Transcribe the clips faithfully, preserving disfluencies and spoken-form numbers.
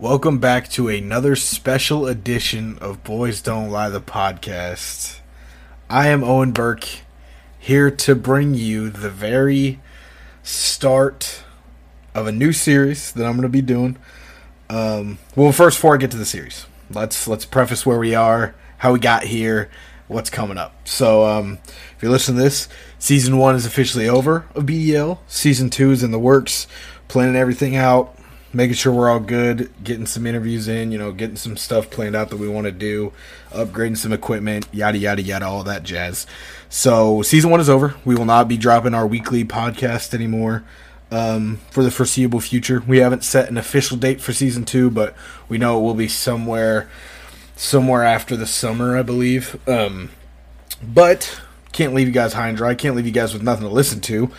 Welcome back to another special edition of Boys Don't Lie, the podcast. I am Owen Burke, here to bring you the very start of a new series that I'm going to be doing. Um, well, first, before I get to the series, let's let's preface where we are, how we got here, what's coming up. So, um, if you're listening to this, Season one is officially over of B D L. Season two is in the works, planning everything out. Making sure we're all good, getting some interviews in, you know, getting some stuff planned out that we want to do, upgrading some equipment, yada, yada, yada, all that jazz. So season one is over. We will not be dropping our weekly podcast anymore um, for the foreseeable future. We haven't set an official date for season two, but we know it will be somewhere somewhere after the summer, I believe. Um, but can't leave you guys high and dry. Can't leave you guys with nothing to listen to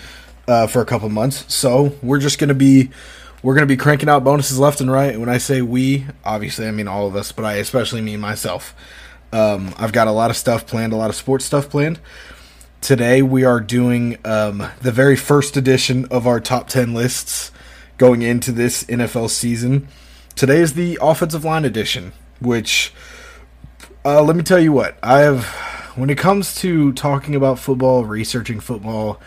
uh, for a couple months. So we're just going to be... We're going to be cranking out bonuses left and right. And when I say we, obviously I mean all of us, but I especially mean myself. Um, I've got a lot of stuff planned, a lot of sports stuff planned. Today we are doing um, the very first edition of our top ten lists going into this N F L season. Today is the offensive line edition, which uh, let me tell you what. I have, when it comes to talking about football, researching football,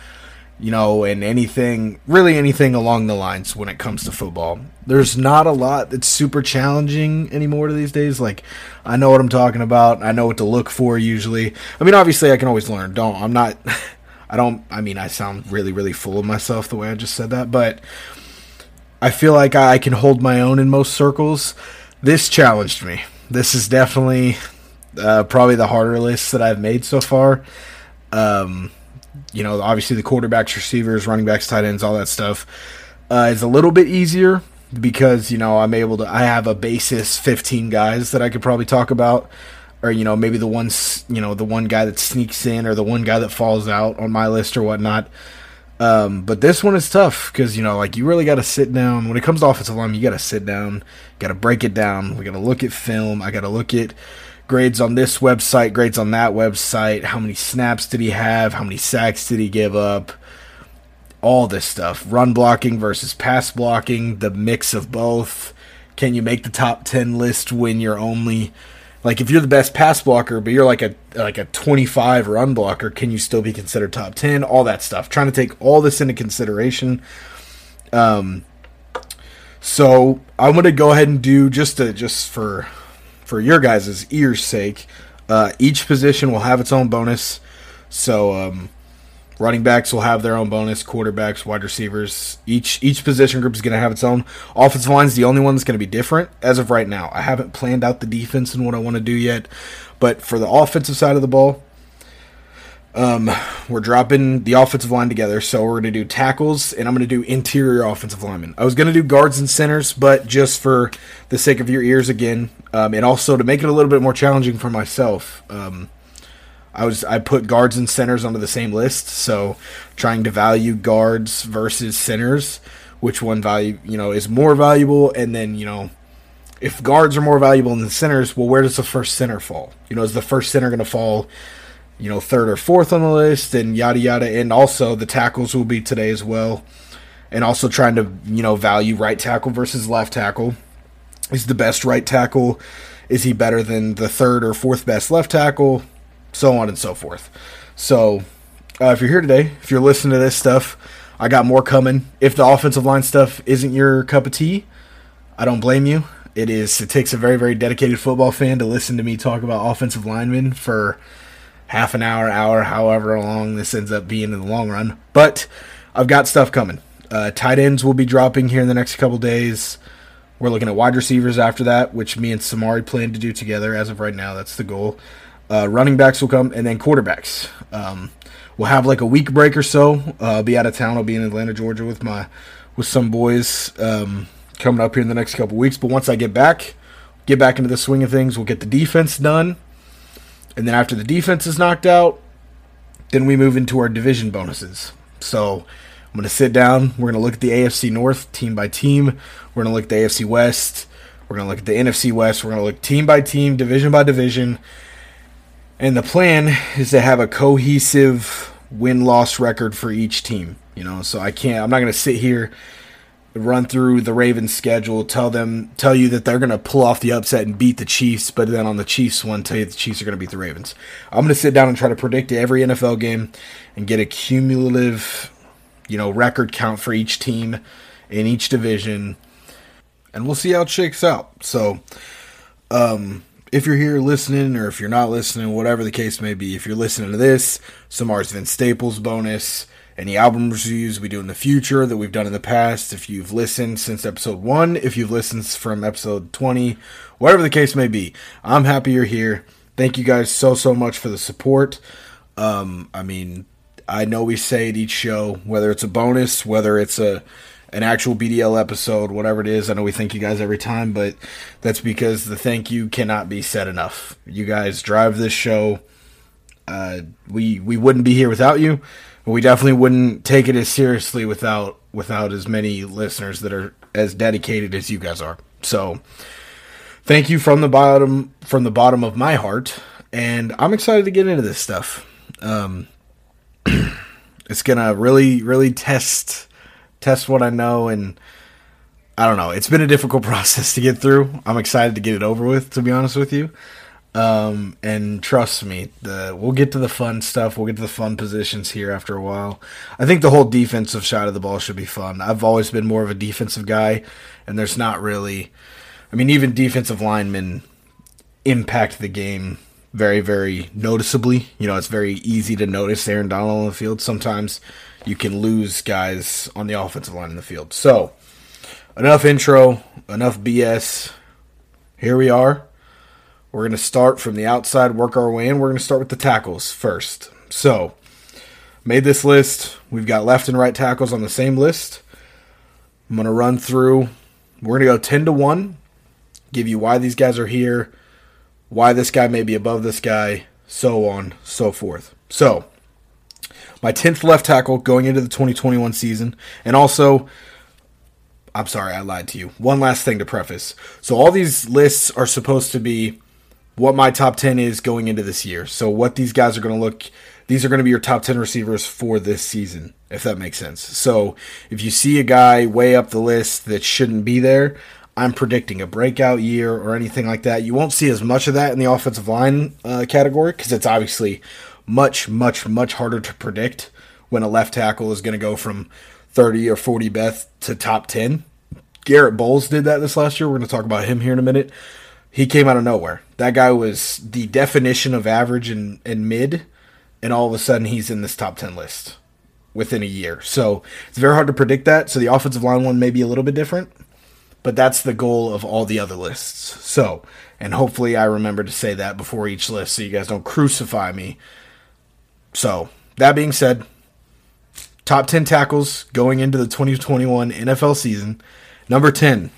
you know, and anything, really anything along the lines when it comes to football. There's not a lot that's super challenging anymore these days. Like, I know what I'm talking about. I know what to look for usually. I mean, obviously I can always learn. Don't, I'm not, I don't, I mean, I sound really, really full of myself the way I just said that, but I feel like I can hold my own in most circles. This challenged me. This is definitely uh, probably the harder list that I've made so far. Um... You know, obviously the quarterbacks, receivers, running backs, tight ends, all that stuff uh, is a little bit easier because, you know, I'm able to, I have a basis fifteen guys that I could probably talk about, or, you know, maybe the ones, you know, the one guy that sneaks in or the one guy that falls out on my list or whatnot. Um, but this one is tough because, you know, like you really got to sit down. When it comes to offensive line, you got to sit down, got to break it down. We got to look at film. I got to look at grades on this website, grades on that website, how many snaps did he have, how many sacks did he give up, all this stuff. Run blocking versus pass blocking, the mix of both. Can you make the top ten list when you're only, like if you're the best pass blocker, but you're like a like a twenty-five run blocker, can you still be considered top ten, all that stuff. Trying to take all this into consideration. Um. So I'm going to go ahead and do, just to, just for... for your guys' ears' sake, uh, each position will have its own bonus. So um, running backs will have their own bonus, quarterbacks, wide receivers. Each each position group is going to have its own. Offensive line is the only one that's going to be different as of right now. I haven't planned out the defense and what I want to do yet. But for the offensive side of the ball, um, we're dropping the offensive line together. So we're going to do tackles, and I'm going to do interior offensive linemen. I was going to do guards and centers, but just for the sake of your ears again, um, and also to make it a little bit more challenging for myself, um, I was I put guards and centers onto the same list. So trying to value guards versus centers, which one value you know is more valuable, and then you know. If guards are more valuable than the centers, well, where does the first center fall? You know, is the first center going to fall? You know, third or fourth on the list, and yada, yada. And also the tackles will be today as well. And also trying to, you know, value right tackle versus left tackle. Is the best right tackle? Is he better than the third or fourth best left tackle? So on and so forth. So uh, if you're here today, if you're listening to this stuff, I got more coming. If the offensive line stuff isn't your cup of tea, I don't blame you. It is. It takes a very, very dedicated football fan to listen to me talk about offensive linemen for half an hour, hour, however long this ends up being in the long run. But I've got stuff coming. Uh, tight ends will be dropping here in the next couple days. We're looking at wide receivers after that, which me and Samari plan to do together as of right now. That's the goal. Uh, running backs will come, and then quarterbacks. Um, we'll have like a week break or so. Uh, I'll be out of town. I'll be in Atlanta, Georgia with my with some boys um, coming up here in the next couple weeks. But once I get back, get back into the swing of things, we'll get the defense done. And then after the defense is knocked out, then we move into our division bonuses. So I'm going to sit down. We're going to look at the A F C North team by team. We're going to look at the A F C West. We're going to look at the N F C West. We're going to look team by team, division by division. And the plan is to have a cohesive win-loss record for each team. You know, so I can't, I'm not going to sit here run through the Ravens' schedule, tell them, tell you that they're going to pull off the upset and beat the Chiefs, but then on the Chiefs one, tell you the Chiefs are going to beat the Ravens. I'm going to sit down and try to predict every N F L game and get a cumulative, you know, record count for each team in each division, and we'll see how it shakes out. So, um, if you're here listening, or if you're not listening, whatever the case may be, if you're listening to this, Samar's Vince Staples bonus. Any album reviews we do in the future that we've done in the past, if you've listened since episode one, if you've listened from episode twenty, whatever the case may be, I'm happy you're here. Thank you guys so, so much for the support. Um, I mean, I know we say it each show, whether it's a bonus, whether it's a an actual B D L episode, whatever it is. I know we thank you guys every time, but that's because the thank you cannot be said enough. You guys drive this show. Uh, we we wouldn't be here without you. We definitely wouldn't take it as seriously without without as many listeners that are as dedicated as you guys are. So, thank you from the bottom from the bottom of my heart, and I'm excited to get into this stuff. Um, it's gonna really really test test what I know, and I don't know. It's been a difficult process to get through. I'm excited to get it over with, to be honest with you. Um, and trust me, the, we'll get to the fun stuff. We'll get to the fun positions here after a while. I think the whole defensive side of the ball should be fun. I've always been more of a defensive guy, and there's not really, I mean, even defensive linemen impact the game very, very noticeably. You know, it's very easy to notice Aaron Donald on the field. Sometimes you can lose guys on the offensive line in the field. So enough intro, enough B S. Here we are. We're going to start from the outside, work our way in. We're going to start with the tackles first. So, made this list. We've got left and right tackles on the same list. I'm going to run through. We're going to go ten to one, give you why these guys are here, why this guy may be above this guy, so on, so forth. So, my tenth left tackle going into the twenty twenty-one season, and also... I'm sorry, I lied to you. One last thing to preface. So, all these lists are supposed to be what my top ten is going into this year. So what these guys are going to look, these are going to be your top ten receivers for this season, if that makes sense. So if you see a guy way up the list that shouldn't be there, I'm predicting a breakout year or anything like that. You won't see as much of that in the offensive line uh, category because it's obviously much, much, much harder to predict when a left tackle is going to go from thirty or forty best to top ten. Garett Bolles did that this last year. We're going to talk about him here in a minute. He came out of nowhere. That guy was the definition of average and, and mid, and all of a sudden he's in this top ten list within a year. So it's very hard to predict that. So the offensive line one may be a little bit different, but that's the goal of all the other lists. So, and hopefully I remember to say that before each list so you guys don't crucify me. So that being said, top ten tackles going into the twenty twenty-one N F L season. Number ten.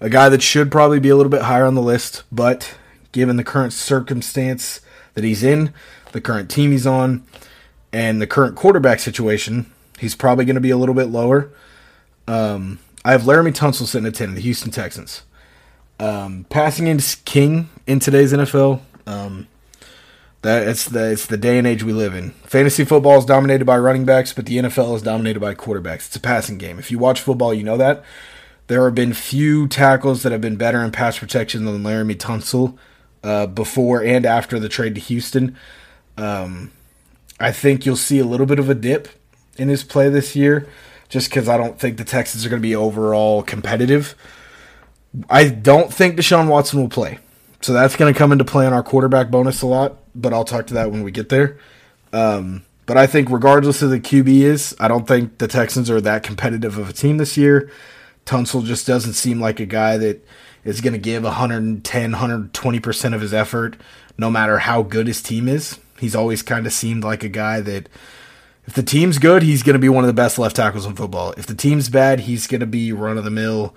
A guy that should probably be a little bit higher on the list, but given the current circumstance that he's in, the current team he's on, and the current quarterback situation, he's probably going to be a little bit lower. Um, I have Laremy Tunsil sitting at ten, the Houston Texans. Um, passing is king in today's N F L. Um, that it's the, it's the day and age we live in. Fantasy football is dominated by running backs, but the N F L is dominated by quarterbacks. It's a passing game. If you watch football, you know that. There have been few tackles that have been better in pass protection than Laremy Tunsil uh, before and after the trade to Houston. Um, I think you'll see a little bit of a dip in his play this year just because I don't think the Texans are going to be overall competitive. I don't think Deshaun Watson will play. So that's going to come into play on our quarterback bonus a lot, but I'll talk to that when we get there. Um, but I think regardless of the Q B is, I don't think the Texans are that competitive of a team this year. Tunsil just doesn't seem like a guy that is going to give one hundred ten, one hundred twenty percent of his effort, no matter how good his team is. He's always kind of seemed like a guy that if the team's good, he's going to be one of the best left tackles in football. If the team's bad, he's going to be run-of-the-mill,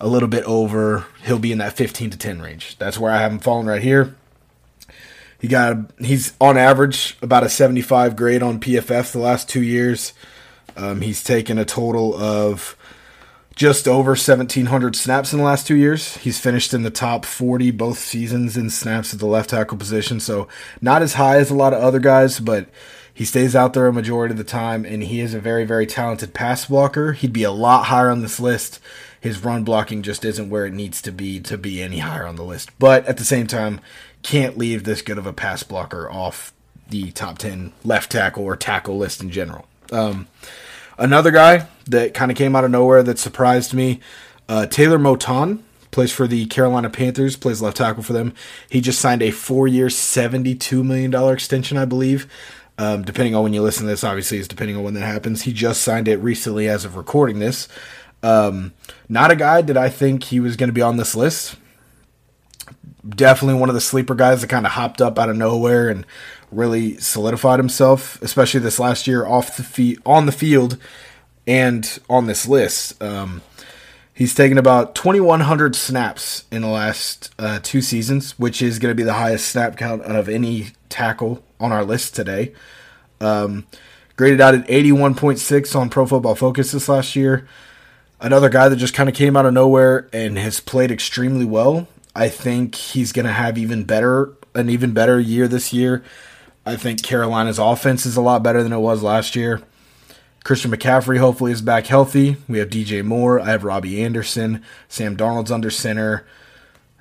a little bit over. He'll be in that fifteen to ten range. That's where I have him falling right here. He got He's on average about a seventy-five grade on P F F the last two years. Um, he's taken a total of just over seventeen hundred snaps in the last two years. He's finished in the top forty both seasons in snaps at the left tackle position, so not as high as a lot of other guys, but He stays out there a majority of the time, and he is a very, very talented pass blocker. He'd be a lot higher on this list. His run blocking just isn't where it needs to be to be any higher on the list. But at the same time, can't leave this good of a pass blocker off the top ten left tackle or tackle list in general. Um, another guy that kind of came out of nowhere that surprised me, uh, Taylor Moton, plays for the Carolina Panthers, plays left tackle for them. He just signed a four-year, seventy-two million dollars extension, I believe. Um, depending on when you listen to this, obviously, is depending on when that happens. He just signed it recently as of recording this. Um, not a guy that I think he was going to be on this list. Definitely one of the sleeper guys that kind of hopped up out of nowhere and really solidified himself, especially this last year off the fe- on the field and on this list. Um, he's taken about twenty-one hundred snaps in the last uh, two seasons, which is going to be the highest snap count of any tackle on our list today. Um, graded out at eighty-one point six on Pro Football Focus this last year. Another guy that just kind of came out of nowhere and has played extremely well. I think he's going to have even better an even better year this year. I think Carolina's offense is a lot better than it was last year. Christian McCaffrey hopefully is back healthy. We have D J Moore. I have Robbie Anderson. Sam Darnold's under center.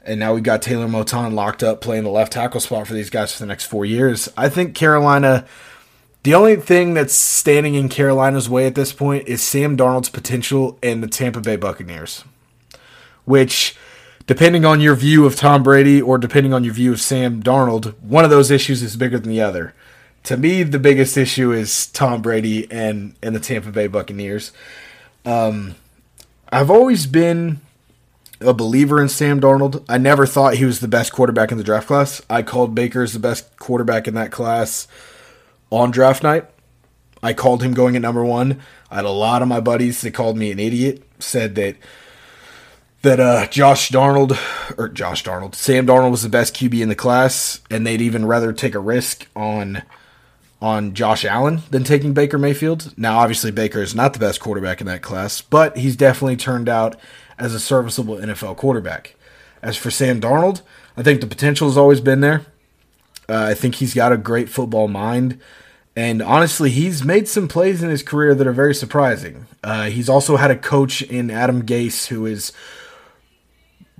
And now we've got Taylor Moton locked up playing the left tackle spot for these guys for the next four years. I think Carolina, the only thing that's standing in Carolina's way at this point is Sam Darnold's potential and the Tampa Bay Buccaneers, which, depending on your view of Tom Brady or depending on your view of Sam Darnold, one of those issues is bigger than the other. To me, the biggest issue is Tom Brady and, and the Tampa Bay Buccaneers. Um, I've always been a believer in Sam Darnold. I never thought he was the best quarterback in the draft class. I called Baker as the best quarterback in that class on draft night. I called him going at number one. I had a lot of my buddies that called me an idiot, said that that uh, Josh Darnold, or Josh Darnold, Sam Darnold was the best Q B in the class, and they'd even rather take a risk on on Josh Allen than taking Baker Mayfield. Now, obviously, Baker is not the best quarterback in that class, but he's definitely turned out as a serviceable N F L quarterback. As for Sam Darnold, I think the potential has always been there. Uh, I think he's got a great football mind. And honestly, he's made some plays in his career that are very surprising. Uh, he's also had a coach in Adam Gase who is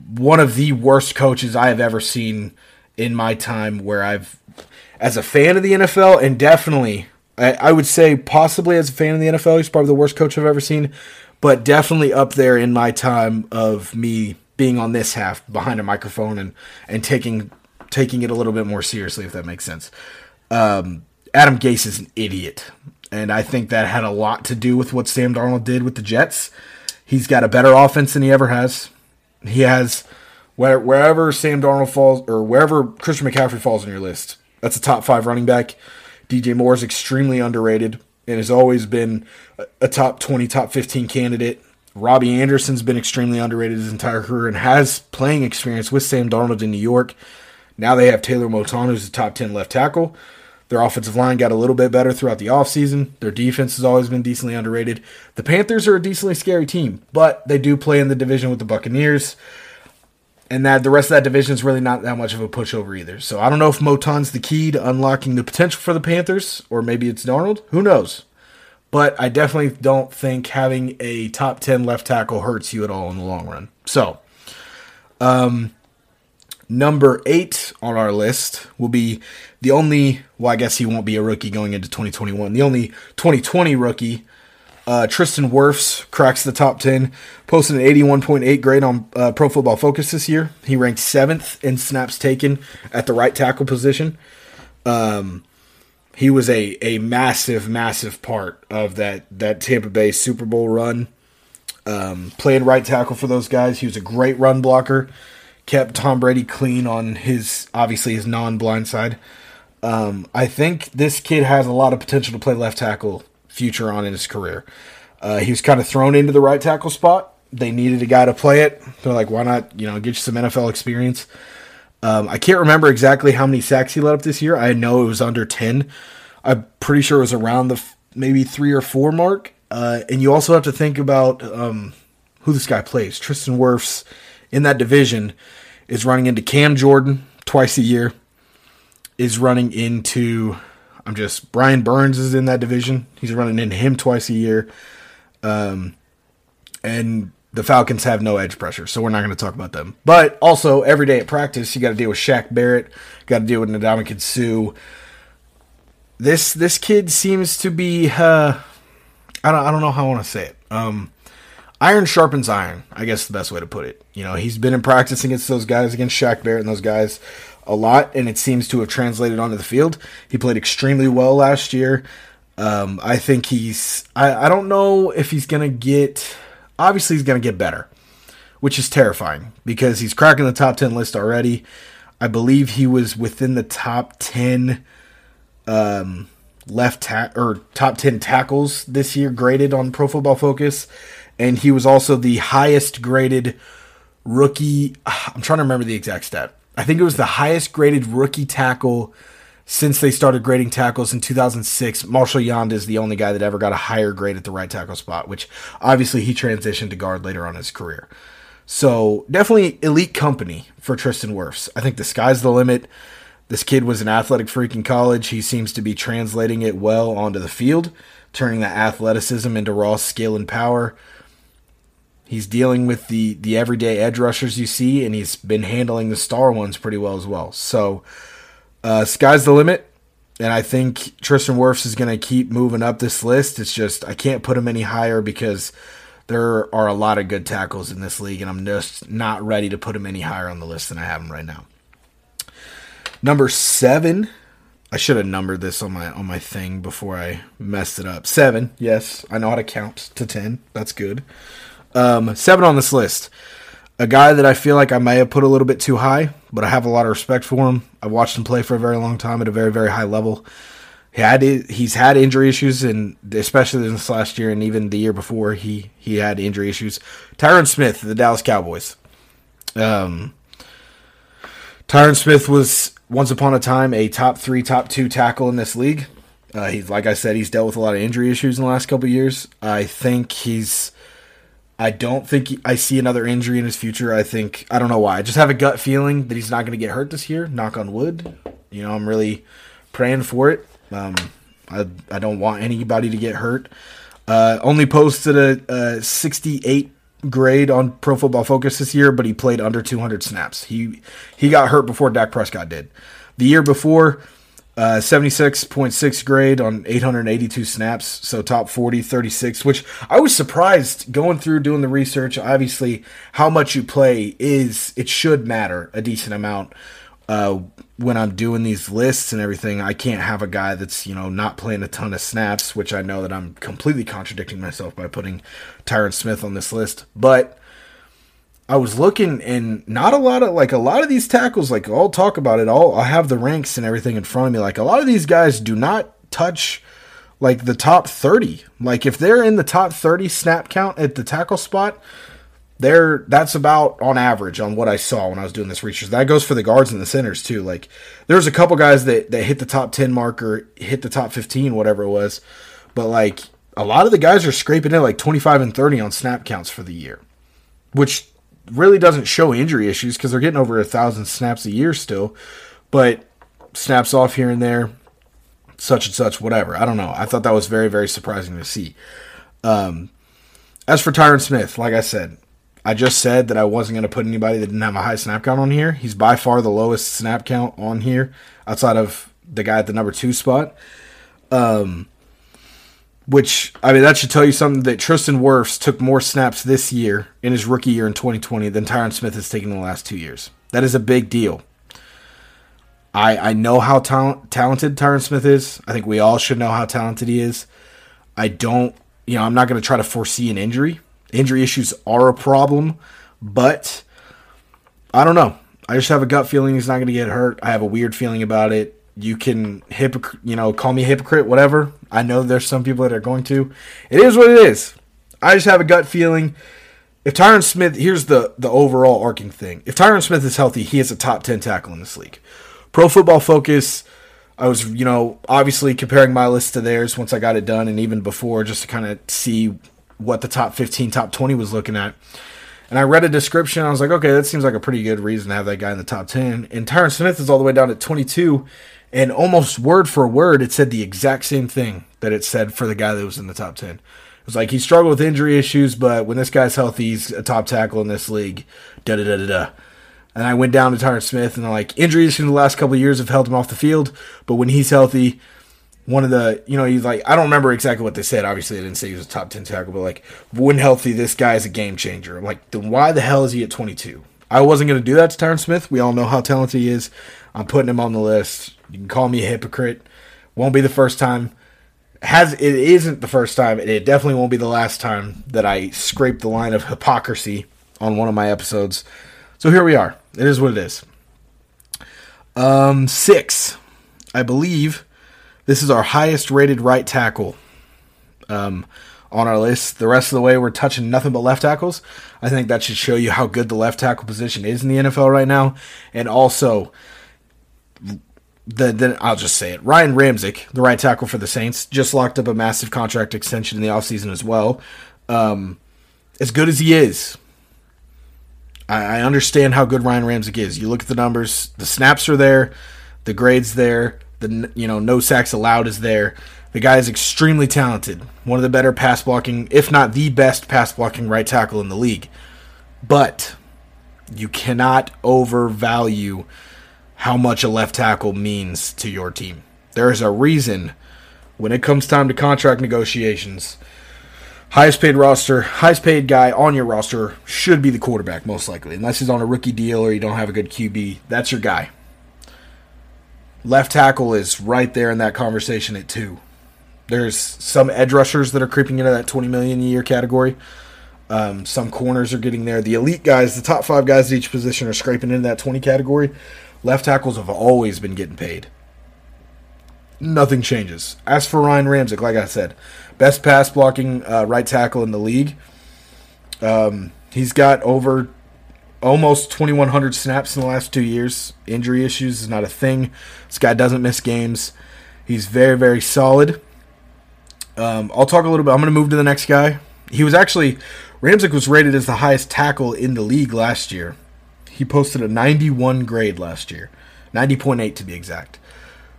one of the worst coaches I have ever seen in my time where I've, as a fan of the N F L, and definitely, I, I would say possibly as a fan of the N F L, he's probably the worst coach I've ever seen, but definitely up there in my time of me being on this half behind a microphone and, and taking taking it a little bit more seriously, if that makes sense. Um, Adam Gase is an idiot, and I think that had a lot to do with what Sam Darnold did with the Jets. He's got a better offense than he ever has. He has, where, wherever Sam Darnold falls, or wherever Christian McCaffrey falls on your list, that's a top five running back. D J Moore is extremely underrated and has always been a top twenty, top fifteen candidate. Robbie Anderson's been extremely underrated his entire career and has playing experience with Sam Darnold in New York. Now they have Taylor Moton, who's a top ten left tackle. Their offensive line got a little bit better throughout the offseason. Their defense has always been decently underrated. The Panthers are a decently scary team, but they do play in the division with the Buccaneers, and that the rest of that division is really not that much of a pushover either. So I don't know if Moton's the key to unlocking the potential for the Panthers, or maybe it's Darnold. Who knows? But I definitely don't think having a top ten left tackle hurts you at all in the long run. So, um... number eight on our list will be the only, well, I guess he won't be a rookie going into twenty twenty-one. The only twenty twenty rookie, uh, Tristan Wirfs, cracks the top ten, posted an eighty-one point eight grade on uh, Pro Football Focus this year. He ranked seventh in snaps taken at the right tackle position. Um, he was a, a massive, massive part of that, that Tampa Bay Super Bowl run. Um, played right tackle for those guys. He was a great run blocker. Kept Tom Brady clean on his, obviously, his non-blind side. Um, I think this kid has a lot of potential to play left tackle future on in his career. Uh, he was kind of thrown into the right tackle spot. They needed a guy to play it. They're like, why not, you know, get you some N F L experience. Um, I can't remember exactly how many sacks he let up this year. I know it was under ten. I'm pretty sure it was around the f- maybe three or four mark. Uh, and you also have to think about um, who this guy plays. Tristan Wirfs in that division is running into Cam Jordan twice a year, is running into, I'm just, Brian Burns is in that division. He's running into him twice a year. Um, and the Falcons have no edge pressure, so we're not going to talk about them. But also, every day at practice, you got to deal with Shaq Barrett, got to deal with Ndamukong Suh. This this kid seems to be, uh, I don't I don't know how I want to say it. Um, iron sharpens iron, I guess is the best way to put it. You know, he's been in practice against those guys, against Shaq Barrett and those guys a lot, and it seems to have translated onto the field. He played extremely well last year. Um, I think he's, I, I don't know if he's going to get, obviously he's going to get better, which is terrifying because he's cracking the top ten list already. I believe he was within the top ten um, left ta- or top ten tackles this year graded on Pro Football Focus. And he was also the highest graded rookie. I'm trying to remember the exact stat. I think it was the highest graded rookie tackle since they started grading tackles in two thousand six. Marshal Yanda is the only guy that ever got a higher grade at the right tackle spot, which obviously he transitioned to guard later on in his career. So definitely elite company for Tristan Wirfs. I think the sky's the limit. This kid was an athletic freak in college. He seems to be translating it well onto the field, turning that athleticism into raw skill and power. He's dealing with the, the everyday edge rushers you see, and he's been handling the star ones pretty well as well. So uh, sky's the limit, and I think Tristan Wirfs is going to keep moving up this list. It's just I can't put him any higher because there are a lot of good tackles in this league, and I'm just not ready to put him any higher on the list than I have him right now. Number seven, I should have numbered this on my on my thing before I messed it up. Seven, yes, I know how to count to ten. That's good. Um, seven on this list, a guy that I feel like I may have put a little bit too high, but I have a lot of respect for him. I watched him play for a very long time at a very, very high level. He had he's had injury issues, and especially this last year and even the year before, he he had injury issues. Tyron Smith, the Dallas Cowboys. Um, Tyron Smith was once upon a time a top three, top two tackle in this league. Uh, he's like I said, he's dealt with a lot of injury issues in the last couple of years. I think he's. I don't think he, I see another injury in his future. I think, I don't know why. I just have a gut feeling that he's not going to get hurt this year. Knock on wood. You know, I'm really praying for it. Um, I I don't want anybody to get hurt. Uh, only posted a, a sixty-eight grade on Pro Football Focus this year, but he played under two hundred snaps. He, he got hurt before Dak Prescott did. The year before, Uh, seventy-six point six grade on eight hundred eighty-two snaps, so top forty, thirty-six, which I was surprised going through doing the research. Obviously, how much you play is, it should matter a decent amount uh, when I'm doing these lists and everything. I can't have a guy that's, you know, not playing a ton of snaps, which I know that I'm completely contradicting myself by putting Tyron Smith on this list, but I was looking, and not a lot of, like, a lot of these tackles, like, I'll talk about it, I'll, I'll have the ranks and everything in front of me. Like, a lot of these guys do not touch, like, the top thirty. Like, if they're in the top thirty snap count at the tackle spot, they're, that's about on average on what I saw when I was doing this research. That goes for the guards and the centers, too. Like, there's a couple guys that, that hit the top ten mark or hit the top fifteen, whatever it was. But, like, a lot of the guys are scraping in, like, twenty-five and thirty on snap counts for the year, which really doesn't show injury issues because they're getting over a thousand snaps a year still, but snaps off here and there, such and such, whatever. I don't know. I thought that was very, very surprising to see. Um, as for Tyron Smith, like I said, I just said that I wasn't going to put anybody that didn't have a high snap count on here. He's by far the lowest snap count on here outside of the guy at the number two spot. Um, Which, I mean, that should tell you something, that Tristan Wirfs took more snaps this year in his rookie year in twenty twenty than Tyron Smith has taken in the last two years. That is a big deal. I I know how ta- talented Tyron Smith is. I think we all should know how talented he is. I don't, you know, I'm not going to try to foresee an injury. Injury issues are a problem, but I don't know. I just have a gut feeling he's not going to get hurt. I have a weird feeling about it. You can, hypocr- you know, call me a hypocrite, whatever. I know there's some people that are going to. It is what it is. I just have a gut feeling. If Tyron Smith, here's the, the overall arcing thing. If Tyron Smith is healthy, he is a top ten tackle in this league. Pro Football Focus, I was, you know, obviously comparing my list to theirs once I got it done and even before just to kind of see what the top fifteen, top twenty was looking at. And I read a description. I was like, okay, that seems like a pretty good reason to have that guy in the top ten. And Tyron Smith is all the way down at twenty-two. And almost word for word, it said the exact same thing that it said for the guy that was in the top ten. It was like, he struggled with injury issues, but when this guy's healthy, he's a top tackle in this league. Da-da-da-da-da. And I went down to Tyron Smith, and they're like, injuries in the last couple of years have held him off the field, but when he's healthy, one of the, you know, he's like, I don't remember exactly what they said. Obviously, they didn't say he was a top ten tackle, but like, when healthy, this guy is a game changer. I'm like, then why the hell is he at twenty-two? I wasn't going to do that to Tyron Smith. We all know how talented he is. I'm putting him on the list. You can call me a hypocrite. Won't be the first time. Has it isn't the first time, and it definitely won't be the last time that I scrape the line of hypocrisy on one of my episodes. So here we are. It is what it is. Um, six. I believe this is our highest rated right tackle um, on our list. The rest of the way, we're touching nothing but left tackles. I think that should show you how good the left tackle position is in the N F L right now. And also, the, then I'll just say it. Ryan Ramczyk, the right tackle for the Saints, just locked up a massive contract extension in the offseason as well. Um, as good as he is, I, I understand how good Ryan Ramczyk is. You look at the numbers, the snaps are there, the grades there, the, you know, no sacks allowed is there. The guy is extremely talented. One of the better pass blocking, if not the best pass blocking right tackle in the league. But you cannot overvalue how much a left tackle means to your team. There is a reason when it comes time to contract negotiations, highest paid roster, highest paid guy on your roster should be the quarterback, most likely. Unless he's on a rookie deal or you don't have a good Q B, that's your guy. Left tackle is right there in that conversation at two. There's some edge rushers that are creeping into that twenty million dollars a year category. Um, some corners are getting there. The elite guys, the top five guys at each position are scraping into that twenty category. Left tackles have always been getting paid. Nothing changes. As for Ryan Ramczyk, like I said, best pass blocking uh, right tackle in the league. Um, he's got over almost twenty-one hundred snaps in the last two years. Injury issues is not a thing. This guy doesn't miss games. He's very, very solid. Um, I'll talk a little bit. I'm going to move to the next guy. He was actually, Ramczyk was rated as the highest tackle in the league last year. He posted a ninety-one grade last year, ninety point eight to be exact.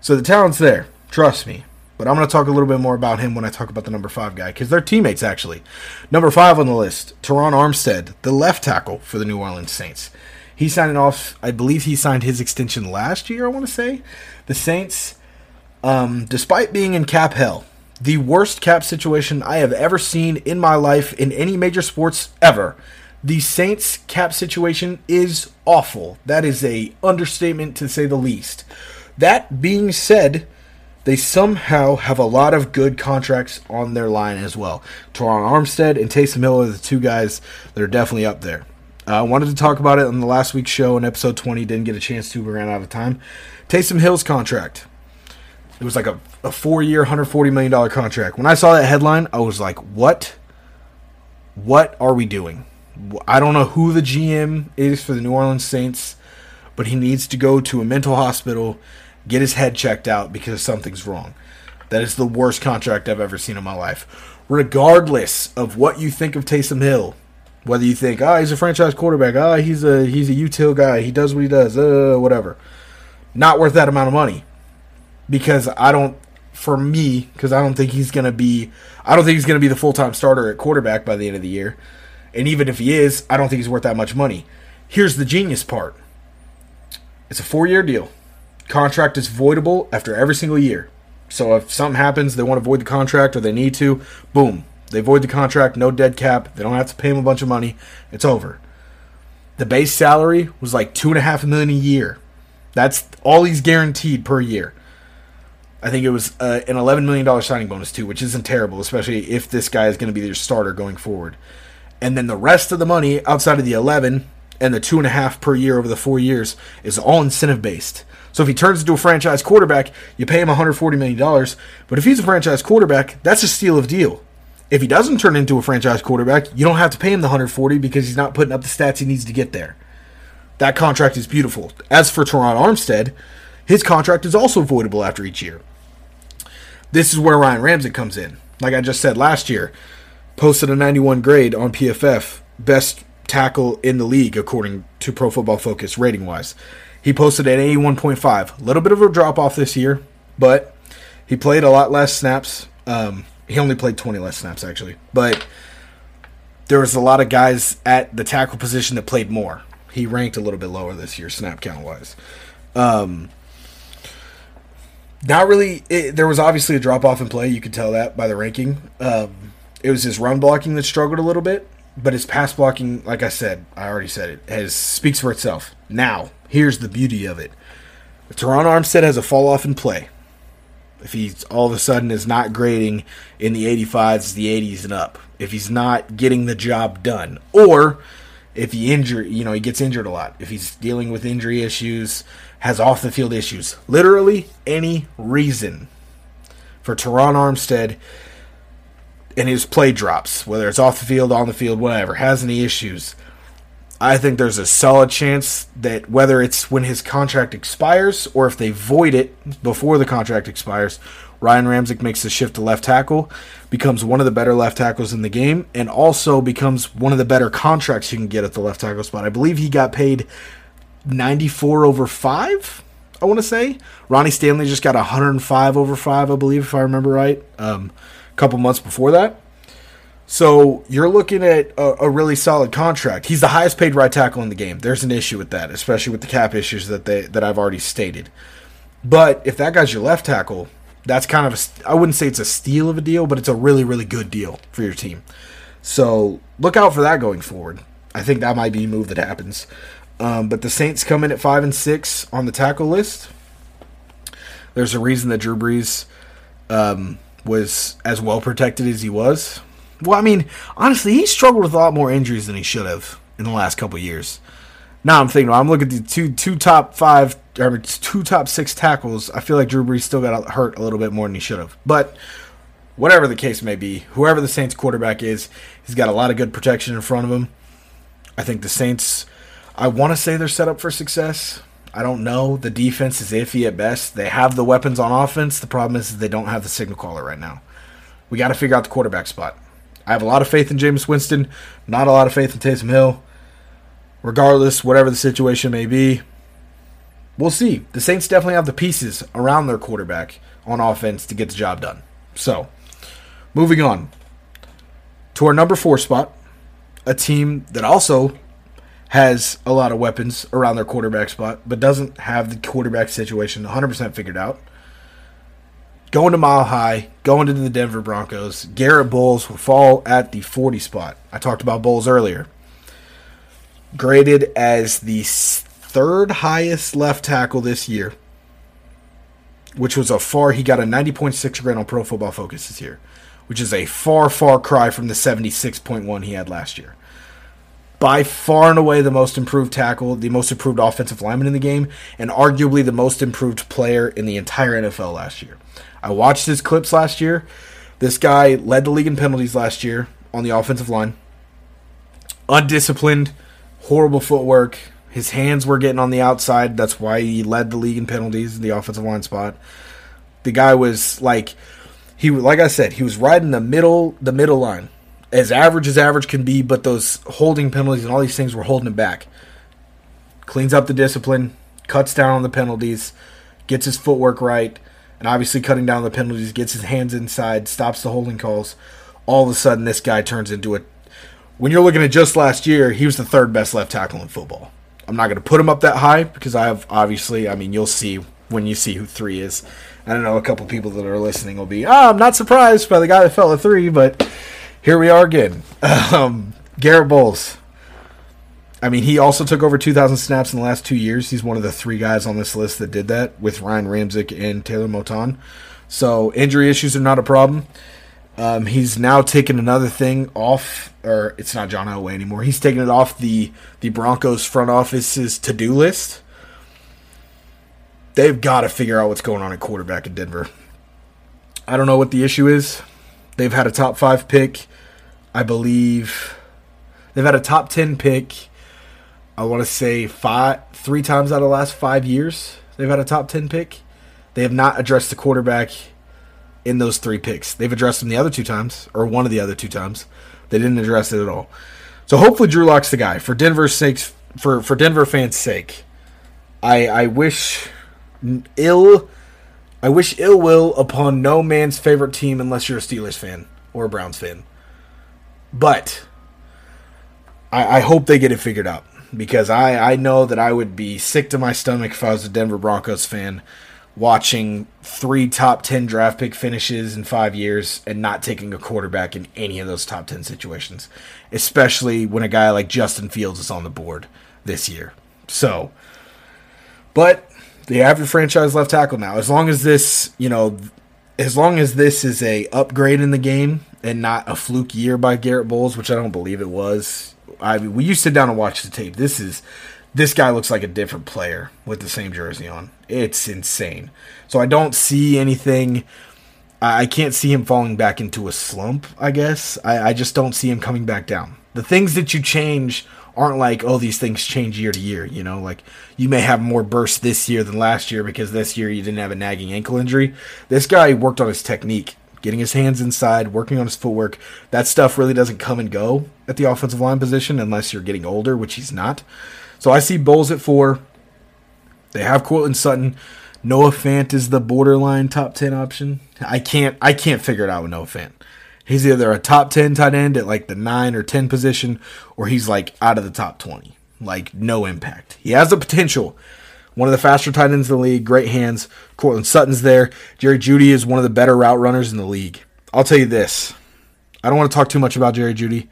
So the talent's there, trust me. But I'm going to talk a little bit more about him when I talk about the number five guy, because they're teammates, actually. Number five on the list, Terron Armstead, the left tackle for the New Orleans Saints. He signed off, I believe he signed his extension last year, I want to say. The Saints, um, despite being in cap hell, the worst cap situation I have ever seen in my life in any major sports ever. The Saints' cap situation is awful. That is an understatement to say the least. That being said, they somehow have a lot of good contracts on their line as well. Terron Armstead and Taysom Hill are the two guys that are definitely up there. I uh, wanted to talk about it on the last week's show in episode twenty. Didn't get a chance to. We ran out of time. Taysom Hill's contract. It was like a, a four-year, one hundred forty million dollars contract. When I saw that headline, I was like, what? What are we doing? I don't know who the G M is for the New Orleans Saints, but he needs to go to a mental hospital, get his head checked out because something's wrong. That is the worst contract I've ever seen in my life. Regardless of what you think of Taysom Hill, whether you think, ah, oh, he's a franchise quarterback, ah, oh, he's a he's a util guy, he does what he does, uh, whatever. Not worth that amount of money because I don't, for me, because I don't think he's gonna be, I don't think he's gonna be the full-time starter at quarterback by the end of the year. And even if he is, I don't think he's worth that much money. Here's the genius part. It's a four-year deal. Contract is voidable after every single year. So if something happens, they want to void the contract or they need to, boom. They void the contract, no dead cap. They don't have to pay him a bunch of money. It's over. The base salary was like two point five million dollars a year. That's all he's guaranteed per year. I think it was uh, an eleven million dollars signing bonus too, which isn't terrible, especially if this guy is going to be their starter going forward. And then the rest of the money outside of the eleven and the two and a half per year over the four years is all incentive based. So if he turns into a franchise quarterback, you pay him one hundred forty million dollars. But if he's a franchise quarterback, that's a steal of deal. If he doesn't turn into a franchise quarterback, you don't have to pay him the one hundred forty because he's not putting up the stats he needs to get there. That contract is beautiful. As for Terron Armstead, his contract is also voidable after each year. This is where Ryan Ramczyk comes in. Like I just said last year, posted a ninety-one grade on P F F, best tackle in the league, according to Pro Football Focus, rating-wise. He posted at eighty-one point five. A little bit of a drop-off this year, but he played a lot less snaps. Um, he only played twenty less snaps, actually. But there was a lot of guys at the tackle position that played more. He ranked a little bit lower this year, snap count-wise. Um, not really. It, there was obviously a drop-off in play. You could tell that by the ranking. Um, it was his run blocking that struggled a little bit. But his pass blocking, like I said, I already said it, has speaks for itself. Now, here's the beauty of it. Terron Armstead has a fall-off in play. If he all of a sudden is not grading in the eighty-fives, the eighties, and up. If he's not getting the job done. Or if he injure, you know, he gets injured a lot. If he's dealing with injury issues, has off-the-field issues. Literally any reason for Terron Armstead and his play drops, whether it's off the field, on the field, whatever, has any issues, I think there's a solid chance that whether it's when his contract expires or if they void it before the contract expires, Ryan Ramczyk makes the shift to left tackle, becomes one of the better left tackles in the game, and also becomes one of the better contracts you can get at the left tackle spot. I believe he got paid ninety-four over five, I want to say. Ronnie Stanley just got one oh five over five, I believe, if I remember right. Um... couple months before that. So you're looking at a, a really solid contract. He's the highest paid right tackle in the game. There's an issue with that, especially with the cap issues that they that I've already stated. But if that guy's your left tackle, that's kind of a, I wouldn't say it's a steal of a deal, but it's a really, really good deal for your team. So look out for that going forward. I think that might be a move that happens. Um, but the Saints come in at five and six on the tackle list. There's a reason that Drew Brees um was as well protected as he was. Well, I mean, honestly, he struggled with a lot more injuries than he should have in the last couple of years. Now I'm thinking, I'm looking at the two two top five, or two top six tackles. I feel like Drew Brees still got hurt a little bit more than he should have. But whatever the case may be, whoever the Saints quarterback is, he's got a lot of good protection in front of him. I think the Saints, I want to say they're set up for success. I don't know. The defense is iffy at best. They have the weapons on offense. The problem is they don't have the signal caller right now. We got to figure out the quarterback spot. I have a lot of faith in Jameis Winston, not a lot of faith in Taysom Hill. Regardless, whatever the situation may be, we'll see. The Saints definitely have the pieces around their quarterback on offense to get the job done. So, moving on to our number four spot, a team that also has a lot of weapons around their quarterback spot, but doesn't have the quarterback situation one hundred percent figured out. Going to Mile High, going into the Denver Broncos, Garett Bolles will fall at the forty spot. I talked about Bolles earlier. Graded as the third highest left tackle this year, which was a far, he got a ninety point six grade on Pro Football Focus this year, which is a far, far cry from the seventy-six point one he had last year. By far and away the most improved tackle, the most improved offensive lineman in the game, and arguably the most improved player in the entire N F L last year. I watched his clips last year. This guy led the league in penalties last year on the offensive line. Undisciplined, horrible footwork. His hands were getting on the outside. That's why he led the league in penalties in the offensive line spot. The guy was like, he like I said, he was riding the middle, the middle line. As average as average can be, but those holding penalties and all these things were holding him back. Cleans up the discipline, cuts down on the penalties, gets his footwork right, and obviously cutting down the penalties, gets his hands inside, stops the holding calls. All of a sudden, this guy turns into a... When you're looking at just last year, he was the third best left tackle in football. I'm not going to put him up that high because I have, obviously, I mean, you'll see when you see who three is. I don't know, a couple people that are listening will be, oh, I'm not surprised by the guy that fell at three, but... Here we are again. Um, Garett Bolles. I mean, he also took over two thousand snaps in the last two years. He's one of the three guys on this list that did that with Ryan Ramczyk and Taylor Moton. So injury issues are not a problem. Um, he's now taken another thing off, or it's not John Elway anymore. He's taken it off the, the Broncos front office's to-do list. They've got to figure out what's going on at quarterback in Denver. I don't know what the issue is. They've had a top five pick, I believe. They've had a top ten pick, I want to say five, three times out of the last five years. They've had a top ten pick. They have not addressed the quarterback in those three picks. They've addressed him the other two times, or one of the other two times. They didn't address it at all. So hopefully Drew Lock's the guy for Denver's sake. For for Denver fans' sake, I I wish ill, I wish ill will upon no man's favorite team unless you're a Steelers fan or a Browns fan. But I, I hope they get it figured out, because I, I know that I would be sick to my stomach if I was a Denver Broncos fan watching three top ten draft pick finishes in five years and not taking a quarterback in any of those top ten situations, especially when a guy like Justin Fields is on the board this year. So, but they have your franchise left tackle now. As long as this, you know, as long as this is a upgrade in the game and not a fluke year by Garett Bolles, which I don't believe it was. I mean, when you sit down and watch the tape, this is this guy looks like a different player with the same jersey on. It's insane. So I don't see anything. I can't see him falling back into a slump, I guess. I, I just don't see him coming back down. The things that you change aren't like, oh, these things change year to year. You know, like you may have more bursts this year than last year because this year you didn't have a nagging ankle injury. This guy worked on his technique, getting his hands inside, working on his footwork. That stuff really doesn't come and go at the offensive line position unless you're getting older, which he's not. So I see Bolles at four. They have Courtland Sutton. Noah Fant is the borderline top ten option. I can't I can't figure it out with Noah Fant. He's either a top ten tight end at like the nine or ten position, or he's like out of the top twenty. Like no impact. He has the potential. One of the faster tight ends in the league. Great hands. Courtland Sutton's there. Jerry Jeudy is one of the better route runners in the league. I'll tell you this. I don't want to talk too much about Jerry Jeudy.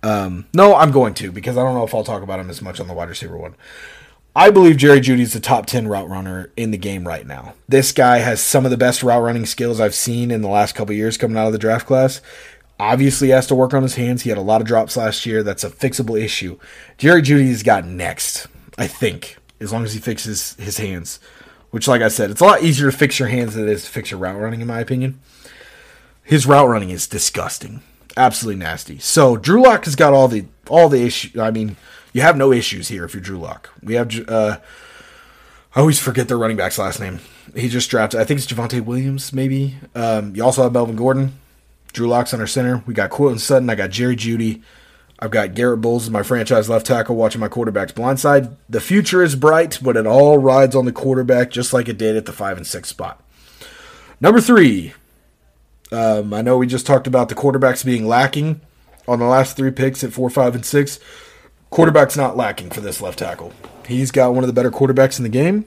Um, no, I'm going to, because I don't know if I'll talk about him as much on the wide receiver one. I believe Jerry Jeudy's the top ten route runner in the game right now. This guy has some of the best route running skills I've seen in the last couple years coming out of the draft class. Obviously, he has to work on his hands. He had a lot of drops last year. That's a fixable issue. Jerry Jeudy's got next, I think, as long as he fixes his hands, which, like I said, it's a lot easier to fix your hands than it is to fix your route running, in my opinion. His route running is disgusting. Absolutely nasty. So Drew Lock has got all the all the issues. I mean, you have no issues here if you're Drew Lock. We have, uh, I always forget their running back's last name. He just drafted, I think it's Javonte Williams, maybe. Um, you also have Melvin Gordon. Drew Lock's under center. We got Courtland Sutton. I got Jerry Jeudy. I've got Garett Bolles as my franchise left tackle watching my quarterback's blindside. The future is bright, but it all rides on the quarterback just like it did at the five and six spot. Number three. Um, I know we just talked about the quarterbacks being lacking on the last three picks at four, five, and six. Quarterback's not lacking for this left tackle. He's got one of the better quarterbacks in the game.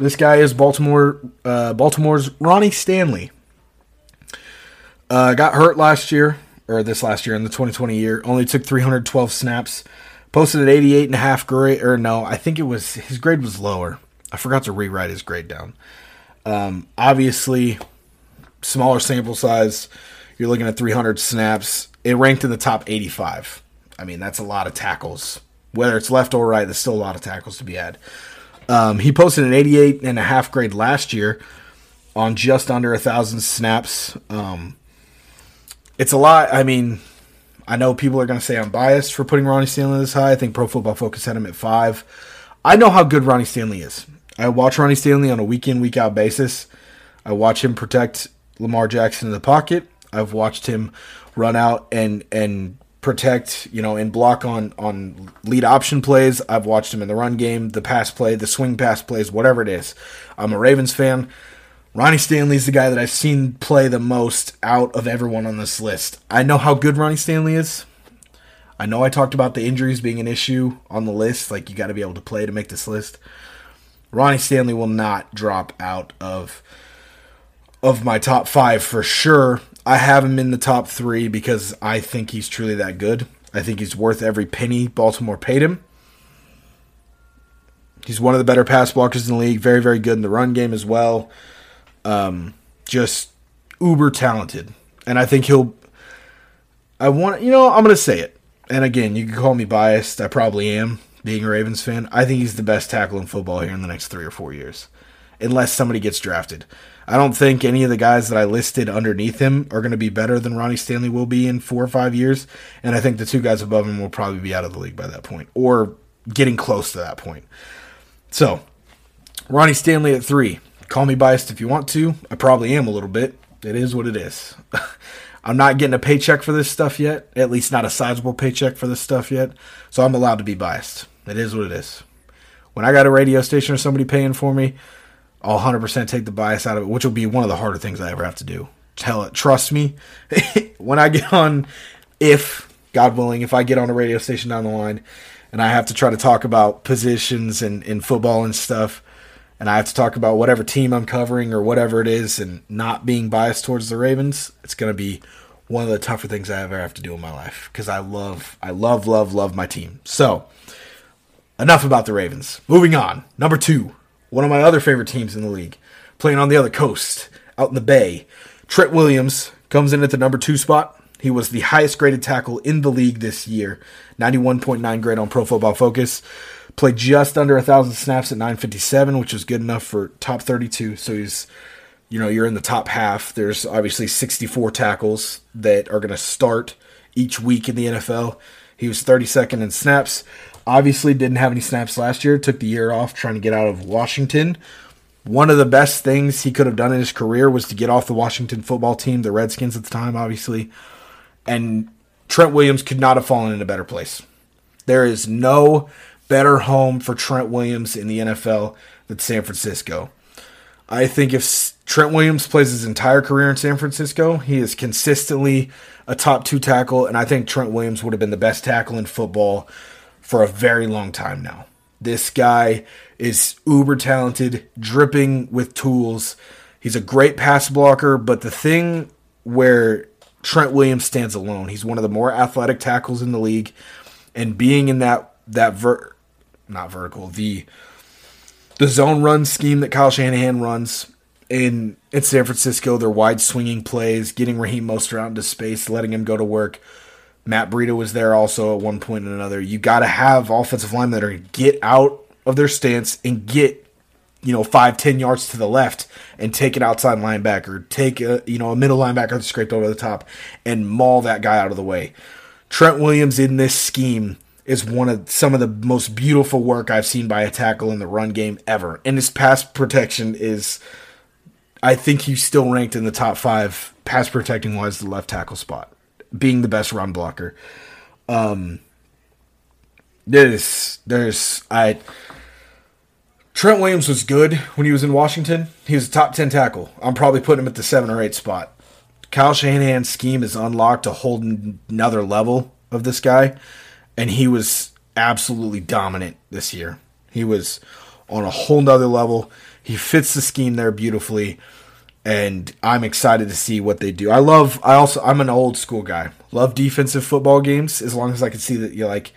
This guy is Baltimore, uh, Baltimore's Ronnie Stanley. Uh, got hurt last year, or this last year in the twenty twenty year. Only took three hundred twelve snaps. Posted an eighty-eight and a half grade, or no, I think it was his grade was lower. I forgot to rewrite his grade down. Um, obviously. Smaller sample size, you're looking at three hundred snaps. It ranked in the top eighty-five. I mean, that's a lot of tackles. Whether it's left or right, there's still a lot of tackles to be had. Um, he posted an eighty-eight and a half grade last year on just under one thousand snaps. Um, it's a lot. I mean, I know people are going to say I'm biased for putting Ronnie Stanley this high. I think Pro Football Focus had him at five. I know how good Ronnie Stanley is. I watch Ronnie Stanley on a week-in, week-out basis. I watch him protect Lamar Jackson in the pocket. I've watched him run out and and protect, you know, and block on on lead option plays. I've watched him in the run game, the pass play, the swing pass plays, whatever it is. I'm a Ravens fan. Ronnie Stanley's the guy that I've seen play the most out of everyone on this list. I know how good Ronnie Stanley is. I know I talked about the injuries being an issue on the list, like you got to be able to play to make this list. Ronnie Stanley will not drop out of of my top five for sure. I have him in the top three because I think he's truly that good. I think he's worth every penny Baltimore paid him. He's one of the better pass blockers in the league. Very, very good in the run game as well. Um, just uber talented. And I think he'll, I want, you know, I'm going to say it. And again, you can call me biased. I probably am, being a Ravens fan. I think he's the best tackle in football here in the next three or four years. Unless somebody gets drafted. I don't think any of the guys that I listed underneath him are going to be better than Ronnie Stanley will be in four or five years. And I think the two guys above him will probably be out of the league by that point, or getting close to that point. So, Ronnie Stanley at three. Call me biased if you want to. I probably am a little bit. It is what it is. I'm not getting a paycheck for this stuff yet, at least not a sizable paycheck for this stuff yet, so I'm allowed to be biased. It is what it is. When I got a radio station or somebody paying for me, I'll one hundred percent take the bias out of it, which will be one of the harder things I ever have to do. Tell it, trust me, when I get on, if, God willing, if I get on a radio station down the line and I have to try to talk about positions and in football and stuff, and I have to talk about whatever team I'm covering or whatever it is and not being biased towards the Ravens, it's going to be one of the tougher things I ever have to do in my life because I love, I love, love, love my team. So, enough about the Ravens. Moving on. Number two, one of my other favorite teams in the league, playing on the other coast, out in the Bay. Trent Williams comes in at the number two spot. He was the highest graded tackle in the league this year. ninety-one point nine grade on Pro Football Focus. Played just under one thousand snaps at nine fifty-seven, which was good enough for top thirty-two. So he's, you know, you're in the top half. There's obviously sixty-four tackles that are going to start each week in the N F L. He was thirty-second in snaps. Obviously didn't have any snaps last year. Took the year off trying to get out of Washington. One of the best things he could have done in his career was to get off the Washington football team, the Redskins at the time, obviously. And Trent Williams could not have fallen in a better place. There is no better home for Trent Williams in the N F L than San Francisco. I think if Trent Williams plays his entire career in San Francisco, he is consistently a top two tackle, and I think Trent Williams would have been the best tackle in football for a very long time now. This guy is uber talented, dripping with tools. He's a great pass blocker, but the thing where Trent Williams stands alone, he's one of the more athletic tackles in the league, and being in that that ver- not vertical, the the zone run scheme that Kyle Shanahan runs in in San Francisco, their wide swinging plays, getting Raheem Mostert out into space, letting him go to work. Matt Breida was there also at one point and another. You got to have offensive linemen that are going to get out of their stance and get, you know, five, ten yards to the left and take an outside linebacker, take a, you know, a middle linebacker that's scraped over the top and maul that guy out of the way. Trent Williams in this scheme is one of some of the most beautiful work I've seen by a tackle in the run game ever. And his pass protection is, I think he's still ranked in the top five pass protecting wise, the left tackle spot, being the best run blocker. Um, there's, there's, I, Trent Williams was good when he was in Washington. He was a top ten tackle. I'm probably putting him at the seven or eight spot. Kyle Shanahan's scheme is unlocked to hold another level of this guy. And he was absolutely dominant this year. He was on a whole nother level. He fits the scheme there beautifully. And I'm excited to see what they do. I love, I also, I'm an old school guy. Love defensive football games as long as I can see that you're like,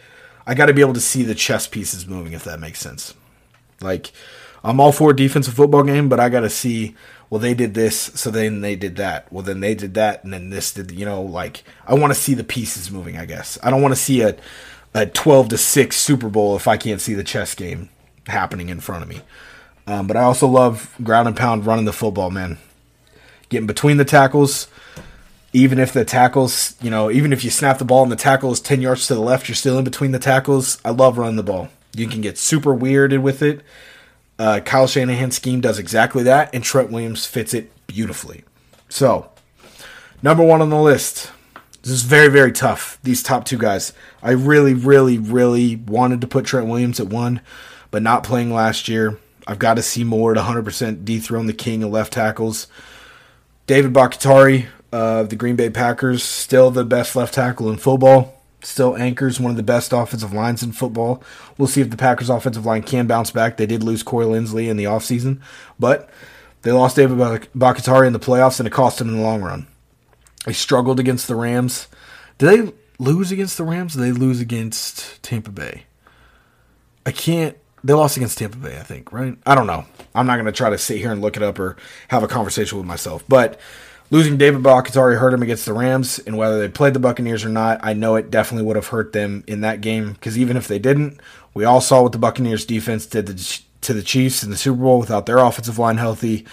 I got to be able to see the chess pieces moving, if that makes sense. Like, I'm all for a defensive football game, but I got to see, well, they did this, so then they did that. Well, then they did that, and then this did, you know, like, I want to see the pieces moving, I guess. I don't want to see a a twelve to six Super Bowl if I can't see the chess game happening in front of me. Um, but I also love ground and pound running the football, man. Getting between the tackles, even if the tackles, you know, even if you snap the ball and the tackle is ten yards to the left, you're still in between the tackles. I love running the ball. You can get super weirded with it. Uh, Kyle Shanahan's scheme does exactly that, and Trent Williams fits it beautifully. So, number one on the list. This is very, very tough, these top two guys. I really, really, really wanted to put Trent Williams at one, but not playing last year. I've got to see more to one hundred percent dethrone the king of left tackles. David Bakhtiari of uh, the Green Bay Packers, still the best left tackle in football. Still anchors one of the best offensive lines in football. We'll see if the Packers' offensive line can bounce back. They did lose Corey Linsley in the offseason, but they lost David Bakhtiari in the playoffs, and it cost them in the long run. They struggled against the Rams. Did they lose against the Rams? Or did they lose against Tampa Bay? I can't. They lost against Tampa Bay, I think, right? I don't know. I'm not going to try to sit here and look it up or have a conversation with myself, but losing David Bakhtiari hurt him against the Rams, and whether they played the Buccaneers or not, I know it definitely would have hurt them in that game, because even if they didn't, we all saw what the Buccaneers defense did to, to the Chiefs in the Super Bowl without their offensive line healthy.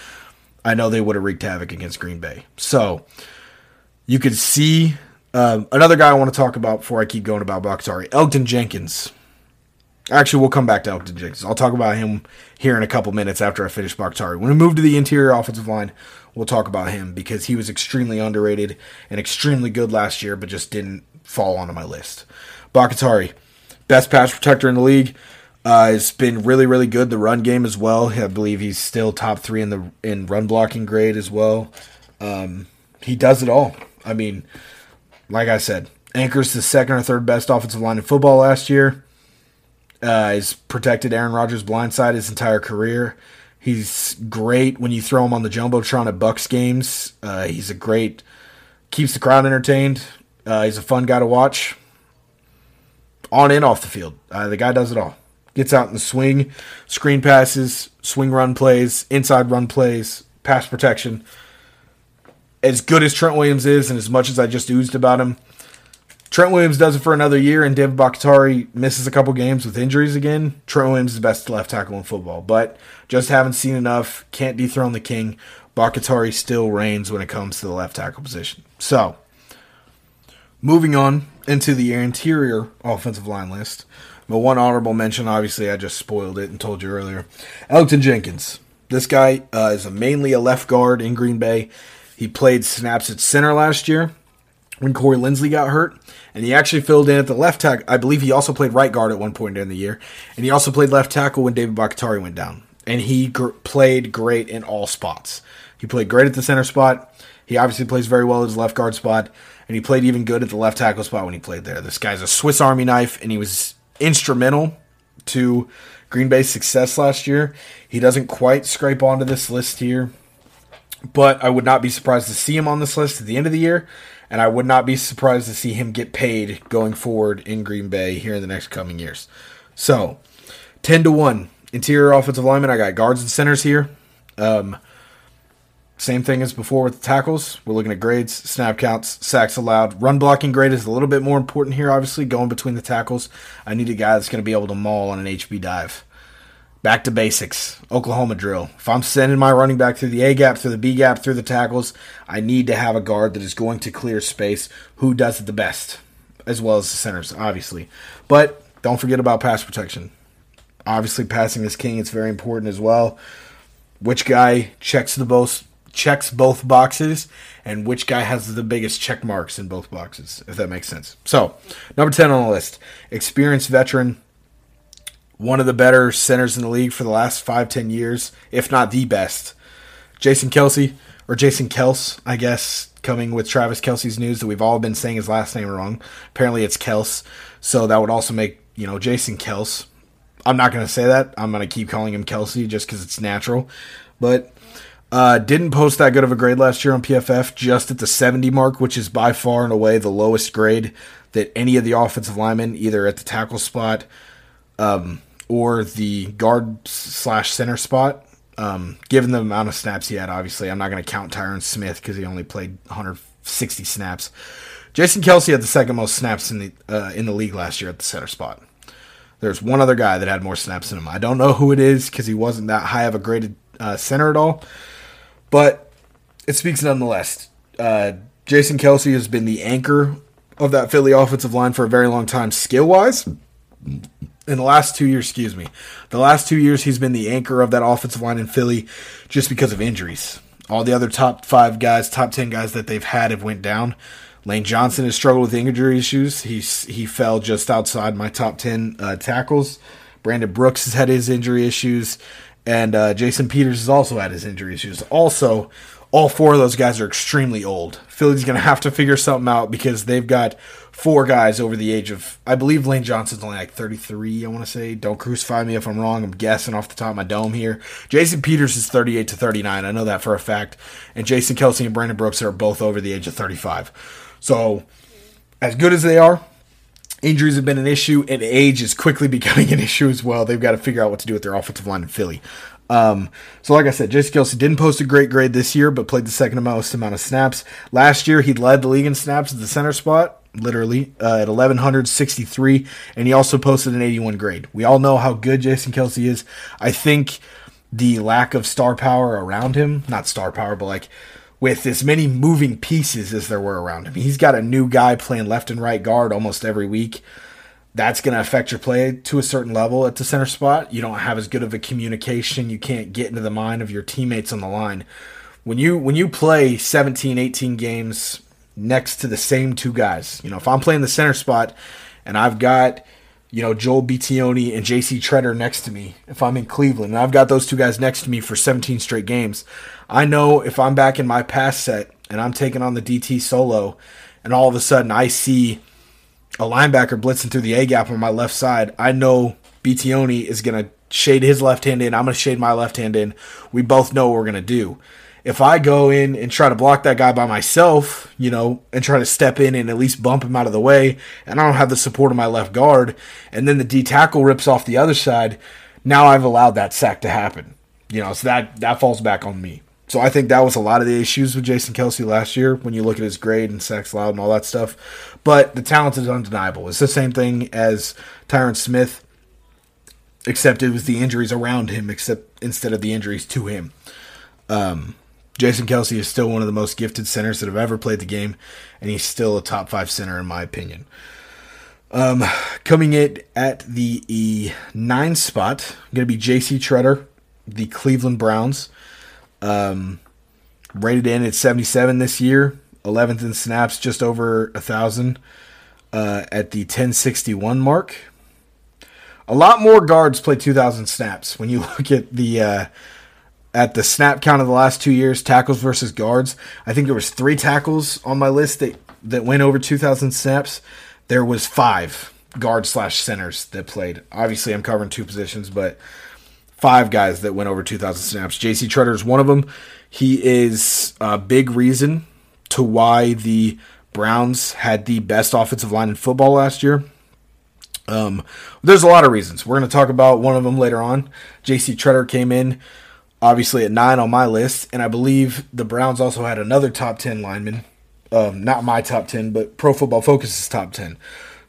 I know they would have wreaked havoc against Green Bay. So you could see um, another guy I want to talk about before I keep going about Bakhtiari, Elgton Jenkins. Actually, we'll come back to Elgton Jenkins. I'll talk about him here in a couple minutes after I finish Bakhtiari. When we move to the interior offensive line, we'll talk about him because he was extremely underrated and extremely good last year, but just didn't fall onto my list. Bakhtiari, best pass protector in the league. Uh, it's been really, really good. The run game as well. I believe he's still top three in the in run blocking grade as well. Um, he does it all. I mean, like I said, anchors the second or third best offensive line in football last year. Uh, he's protected Aaron Rodgers' blind side his entire career. He's great when you throw him on the Jumbotron at Bucs games. Uh, he's a great, keeps the crowd entertained. Uh, he's a fun guy to watch. On and off the field. Uh, the guy does it all. Gets out in the swing, screen passes, swing run plays, inside run plays, pass protection. As good as Trent Williams is and as much as I just oozed about him, Trent Williams does it for another year, and David Bakhtiari misses a couple games with injuries again. Trent Williams is the best left tackle in football, but just haven't seen enough. Can't dethrone the king. Bakhtiari still reigns when it comes to the left tackle position. So, moving on into the interior offensive line list. My one honorable mention, obviously, I just spoiled it and told you earlier. Elgton Jenkins. This guy uh, is a mainly a left guard in Green Bay. He played snaps at center last year when Corey Linsley got hurt, and he actually filled in at the left tackle. I believe he also played right guard at one point during the year, and he also played left tackle when David Bakhtiari went down, and he gr- played great in all spots. He played great at the center spot. He obviously plays very well at his left guard spot, and he played even good at the left tackle spot when he played there. This guy's a Swiss Army knife, and he was instrumental to Green Bay's success last year. He doesn't quite scrape onto this list here, but I would not be surprised to see him on this list at the end of the year, and I would not be surprised to see him get paid going forward in Green Bay here in the next coming years. So, ten to one, interior offensive lineman. I got guards and centers here. Um, same thing as before with the tackles. We're looking at grades, snap counts, sacks allowed. Run blocking grade is a little bit more important here, obviously, going between the tackles. I need a guy that's going to be able to maul on an H B dive. Back to basics, Oklahoma drill. If I'm sending my running back through the A gap, through the B gap, through the tackles, I need to have a guard that is going to clear space who does it the best, as well as the centers, obviously. But don't forget about pass protection. Obviously, passing is king. It's very important as well. Which guy checks the both, checks both boxes, and which guy has the biggest check marks in both boxes, if that makes sense. So, number ten on the list, experienced veteran. One of the better centers in the league for the last five, ten years, if not the best. Jason Kelce, or Jason Kelce, I guess, coming with Travis Kelce's news that we've all been saying his last name wrong. Apparently it's Kelce, so that would also make, you know, Jason Kelce. I'm not going to say that. I'm going to keep calling him Kelce just because it's natural. But uh, didn't post that good of a grade last year on P F F, just at the seventy mark, which is by far and away the lowest grade that any of the offensive linemen, either at the tackle spot, um, or the guard slash center spot, um, given the amount of snaps he had, obviously. I'm not going to count Tyron Smith because he only played one hundred sixty snaps. Jason Kelce had the second most snaps in the uh, in the league last year at the center spot. There's one other guy that had more snaps than him. I don't know who it is because he wasn't that high of a graded uh, center at all, but it speaks nonetheless. Uh, Jason Kelce has been the anchor of that Philly offensive line for a very long time, skill-wise. In the last two years, excuse me, the last two years he's been the anchor of that offensive line in Philly just because of injuries. All the other top five guys, top ten guys that they've had have went down. Lane Johnson has struggled with injury issues. He's, he fell just outside my top ten uh, tackles. Brandon Brooks has had his injury issues. And uh, Jason Peters has also had his injury issues. Also, all four of those guys are extremely old. Philly's going to have to figure something out because they've got four guys over the age of, I believe Lane Johnson's only like thirty-three, I want to say. Don't crucify me if I'm wrong. I'm guessing off the top of my dome here. Jason Peters is thirty-eight to thirty-nine. I know that for a fact. And Jason Kelce and Brandon Brooks are both over the age of thirty-five. So, as good as they are, injuries have been an issue, and age is quickly becoming an issue as well. They've got to figure out what to do with their offensive line in Philly. Um, so like I said, Jason Kelce didn't post a great grade this year, but played the second most amount of snaps. Last year, he led the league in snaps at the center spot. Literally, uh, at eleven sixty-three, and he also posted an eighty-one grade. We all know how good Jason Kelce is. I think the lack of star power around him, not star power, but like with as many moving pieces as there were around him. He's got a new guy playing left and right guard almost every week. that's going to affect your play to a certain level at the center spot. You don't have as good of a communication. You can't get into the mind of your teammates on the line. When you when you play seventeen, eighteen games next to the same two guys, you know, if I'm playing the center spot and I've got, you know, Joel Bittione and J C. Tretter next to me, if I'm in Cleveland, and I've got those two guys next to me for seventeen straight games, I know if I'm back in my pass set and I'm taking on the D T solo and all of a sudden I see a linebacker blitzing through the A-gap on my left side, I know Bittione is going to shade his left hand in. I'm going to shade my left hand in. We both know what we're going to do. If I go in and try to block that guy by myself, you know, and try to step in and at least bump him out of the way, and I don't have the support of my left guard, and then the D tackle rips off the other side, now I've allowed that sack to happen. You know, so that, that falls back on me. So I think that was a lot of the issues with Jason Kelce last year when you look at his grade and sacks allowed and all that stuff. But the talent is undeniable. It's the same thing as Tyron Smith, except it was the injuries around him except instead of the injuries to him. Um, Jason Kelce is still one of the most gifted centers that have ever played the game, and he's still a top five center in my opinion. Um, coming in at the E nine spot, going to be J C. Tretter, the Cleveland Browns. Um, rated in at seventy-seven this year, eleventh in snaps, just over a thousand, uh, at the ten sixty-one mark. A lot more guards play two thousand snaps. When you look at the, uh, at the snap count of the last two years, tackles versus guards, I think there was three tackles on my list that, that went over two thousand snaps. There was five guard slash centers that played. Obviously I'm covering two positions, but five guys that went over two thousand snaps. J C. Tretter is one of them. He is a big reason to why the Browns had the best offensive line in football last year. Um, there's a lot of reasons. We're going to talk about one of them later on. J C. Tretter came in, obviously, at nine on my list, and I believe the Browns also had another top ten lineman. Um, not my top ten, but Pro Football Focus's top ten.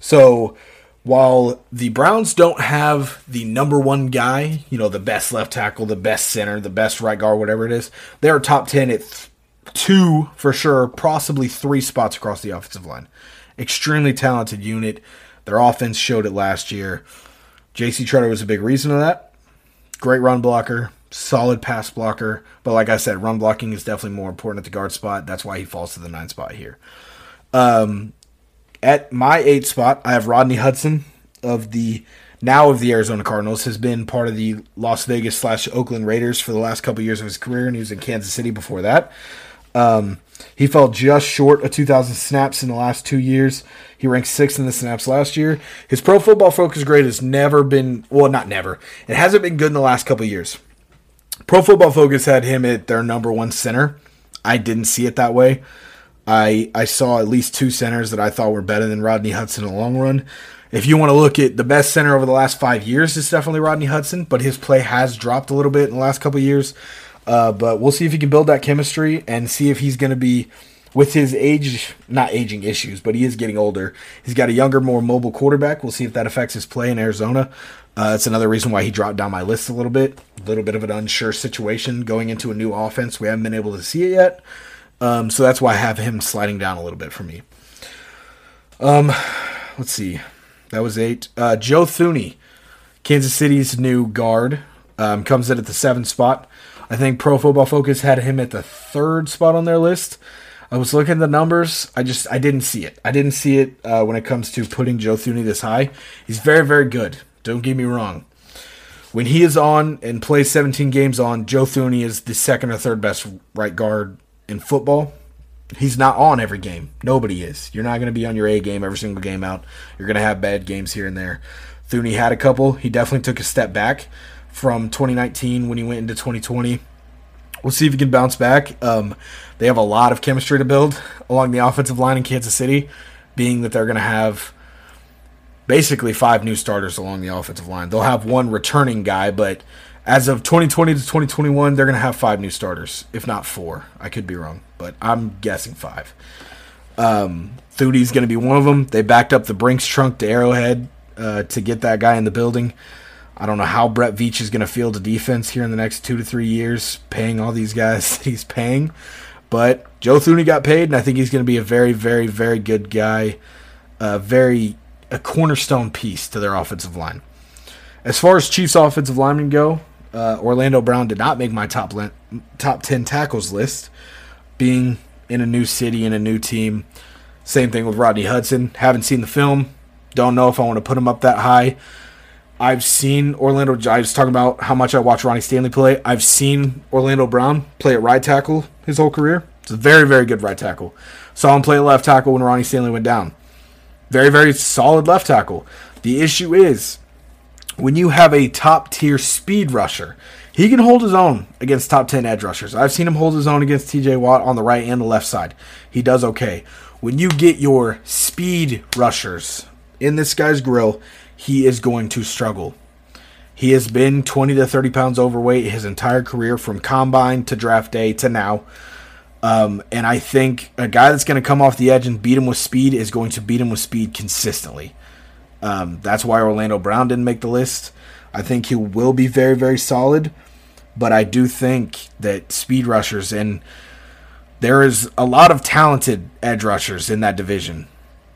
So while the Browns don't have the number one guy, you know, the best left tackle, the best center, the best right guard, whatever it is, they are top ten at th- two for sure, possibly three spots across the offensive line. Extremely talented unit. Their offense showed it last year. J C. Tretter was a big reason of that. Great run blocker, solid pass blocker. But like I said, run blocking is definitely more important at the guard spot. That's why he falls to the nine spot here. Um... At my eight spot, I have Rodney Hudson of the now of the Arizona Cardinals, has been part of the Las Vegas slash Oakland Raiders for the last couple years of his career, and he was in Kansas City before that. Um, he fell just short of two thousand snaps in the last two years. He ranked sixth in the snaps last year. His Pro Football Focus grade has never been, well, not never. It hasn't been good in the last couple of years. Pro Football Focus had him at their number one center. I didn't see it that way. I, I saw at least two centers that I thought were better than Rodney Hudson in the long run. If you want to look at the best center over the last five years, it's definitely Rodney Hudson, but his play has dropped a little bit in the last couple of years. Uh, but we'll see if he can build that chemistry and see if he's going to be, with his age, not aging issues, but he is getting older. He's got a younger, more mobile quarterback. We'll see if that affects his play in Arizona. Uh, that's another reason why he dropped down my list a little bit. A little bit of an unsure situation going into a new offense. We haven't been able to see it yet. Um, so that's why I have him sliding down a little bit for me. Um, let's see. That was eight. Uh, Joe Thuney, Kansas City's new guard, um, comes in at the seventh spot. I think Pro Football Focus had him at the third spot on their list. I was looking at the numbers. I just, I didn't see it. I didn't see it uh, when it comes to putting Joe Thuney this high. He's very, very good. Don't get me wrong. When he is on and plays seventeen games on, Joe Thuney is the second or third best right guard in football. He's not on every game. Nobody is. You're not going to be on your A game every single game out. You're going to have bad games here and there. Thuney had a couple. He definitely took a step back from twenty nineteen when he went into twenty twenty. We'll see if he can bounce back. Um, they have a lot of chemistry to build along the offensive line in Kansas City, being that they're going to have basically five new starters along the offensive line. They'll have one returning guy, but as of twenty twenty to twenty twenty-one, they're going to have five new starters, if not four. I could be wrong, but I'm guessing five. Um, Thuney's going to be one of them. They backed up the Brinks trunk to Arrowhead uh, to get that guy in the building. I don't know how Brett Veach is going to field a defense here in the next two to three years, paying all these guys that he's paying. But Joe Thuney got paid, and I think he's going to be a very, very, very good guy. Uh, very a cornerstone piece to their offensive line. As far as Chiefs offensive linemen go, uh, Orlando Brown did not make my top le- top ten tackles list. Being in a new city and a new team, same thing with Rodney Hudson. Haven't seen the film. Don't know if I want to put him up that high. I've seen Orlando. I was talking about how much I watch Ronnie Stanley play. I've seen Orlando Brown play at right tackle his whole career. It's a very, very good right tackle. Saw him play left tackle when Ronnie Stanley went down. Very, very solid left tackle. The issue is when you have a top-tier speed rusher, he can hold his own against top ten edge rushers. I've seen him hold his own against T J Watt on the right and the left side. He does okay. When you get your speed rushers in this guy's grill, he is going to struggle. He has been twenty to thirty pounds overweight his entire career, from combine to draft day to now. Um, and I think a guy that's going to come off the edge and beat him with speed is going to beat him with speed consistently. Um, that's why Orlando Brown didn't make the list. I think he will be very, very solid. But I do think that speed rushers, and there is a lot of talented edge rushers in that division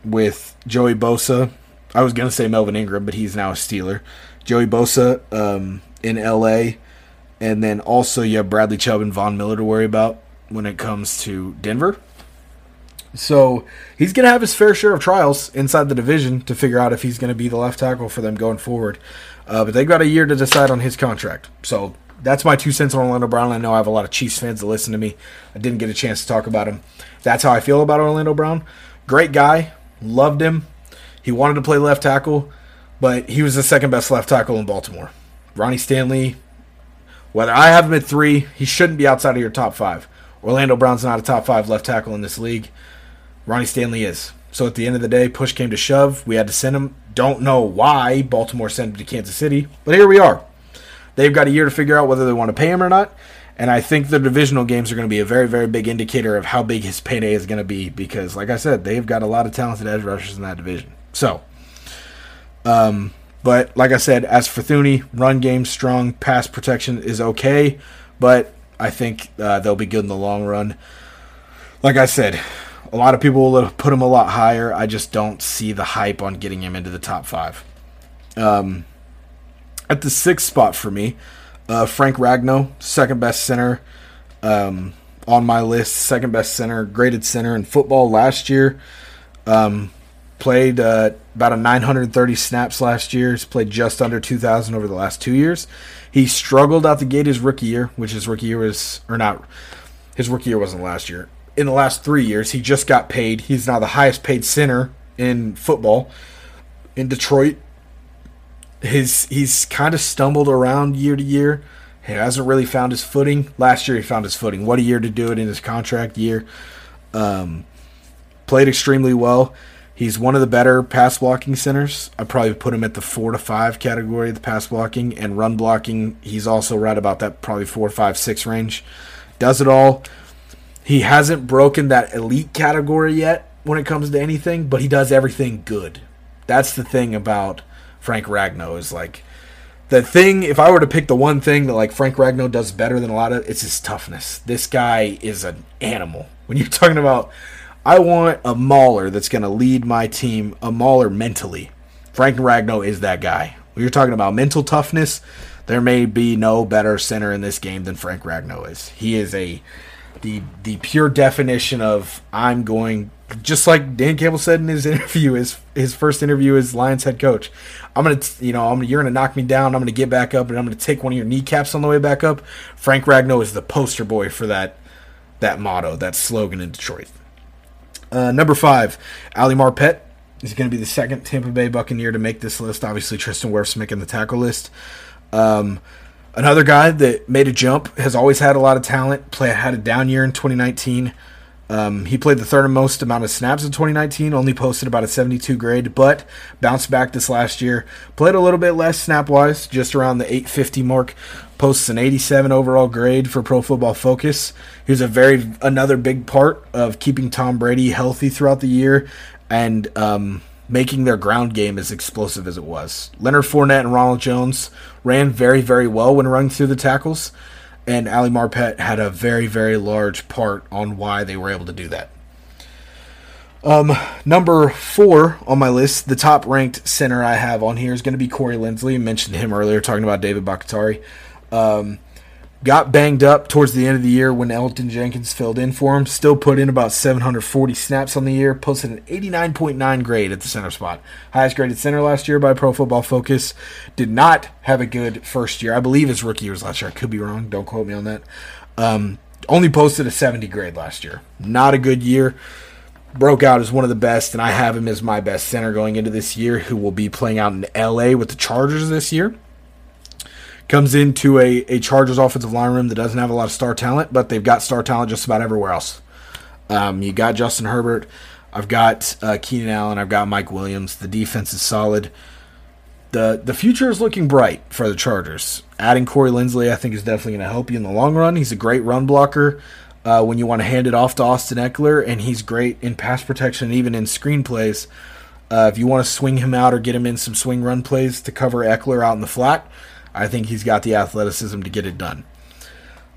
with Joey Bosa. I was going to say Melvin Ingram, but he's now a Steeler. Joey Bosa um, in L A. And then also you have Bradley Chubb and Von Miller to worry about when it comes to Denver. So he's going to have his fair share of trials inside the division to figure out if he's going to be the left tackle for them going forward. Uh, but they've got a year to decide on his contract. So that's my two cents on Orlando Brown. I know I have a lot of Chiefs fans that listen to me. I didn't get a chance to talk about him. That's how I feel about Orlando Brown. Great guy. Loved him. He wanted to play left tackle, but he was the second best left tackle in Baltimore. Ronnie Stanley, whether I have him at three, he shouldn't be outside of your top five. Orlando Brown's not a top five left tackle in this league. Ronnie Stanley is. So at the end of the day, push came to shove. We had to send him. Don't know why Baltimore sent him to Kansas City, but here we are. They've got a year to figure out whether they want to pay him or not, and I think the divisional games are going to be a very, very big indicator of how big his payday is going to be because, like I said, they've got a lot of talented edge rushers in that division. So, um, but like I said, as for Thuney, run game strong, pass protection is okay, but I think uh, they'll be good in the long run. Like I said, a lot of people will put him a lot higher. I just don't see the hype on getting him into the top five. Um, at the sixth spot for me, uh, Frank Ragnow, second best center um, on my list, second best center, graded center in football last year. Um, Played uh, about a nine hundred thirty snaps last year. He's played just under two thousand over the last two years. He struggled out the gate his rookie year, which his rookie year was, or not, his rookie year wasn't last year. In the last three years, he just got paid. He's now the highest paid center in football in Detroit. His He's kind of stumbled around year to year. He hasn't really found his footing. Last year, he found his footing. What a year to do it in his contract year. Um, played extremely well. He's one of the better pass blocking centers. I probably put him at the four to five category of the pass blocking and run blocking. He's also right about that probably four, five, six range. Does it all. He hasn't broken that elite category yet when it comes to anything, but he does everything good. That's the thing about Frank Ragnow is like the thing. If I were to pick the one thing that like Frank Ragnow does better than a lot of, it's his toughness. This guy is an animal. When you're talking about, I want a mauler that's going to lead my team, a mauler mentally. Frank Ragnow is that guy. When you're talking about mental toughness, there may be no better center in this game than Frank Ragnow is. He is a the the pure definition of I'm going, just like Dan Campbell said in his interview, his his first interview as Lions head coach. I'm going to, you know, I'm you're going to knock me down, I'm going to get back up, and I'm going to take one of your kneecaps on the way back up. Frank Ragnow is the poster boy for that that motto, that slogan in Detroit. Uh, number five, Ali Marpet is going to be the second Tampa Bay Buccaneer to make this list. Obviously, Tristan Wirfs making the tackle list. Um, another guy that made a jump, has always had a lot of talent, play, had a down year in twenty nineteen. Um, he played the third most amount of snaps in twenty nineteen, only posted about a seventy-two grade, but bounced back this last year. Played a little bit less snap-wise, just around the eight fifty mark. Posts an eighty-seven overall grade for Pro Football Focus. He was a very another big part of keeping Tom Brady healthy throughout the year and um, making their ground game as explosive as it was. Leonard Fournette and Ronald Jones ran very, very well when running through the tackles, and Ali Marpet had a very, very large part on why they were able to do that. Um, number four on my list, the top-ranked center I have on here is going to be Corey Linsley. I mentioned him earlier, talking about David Bakhtiari. Um, got banged up towards the end of the year when Elgton Jenkins filled in for him. Still put in about seven hundred forty snaps on the year. Posted an eighty-nine point nine grade at the center spot. Highest graded center last year by Pro Football Focus. Did not have a good first year. I believe his rookie year was last year. I could be wrong. Don't quote me on that. Um, only posted a seventy grade last year. Not a good year. Broke out as one of the best, and I have him as my best center going into this year, who will be playing out in L A with the Chargers this year. Comes into a, a Chargers offensive line room that doesn't have a lot of star talent, but they've got star talent just about everywhere else. Um, you got Justin Herbert. I've got uh, Keenan Allen. I've got Mike Williams. The defense is solid. The the future is looking bright for the Chargers. Adding Corey Linsley, I think, is definitely going to help you in the long run. He's a great run blocker. Uh, when you want to hand it off to Austin Eckler, and he's great in pass protection and even in screen plays. Uh, if you want to swing him out or get him in some swing run plays to cover Eckler out in the flat, I think he's got the athleticism to get it done.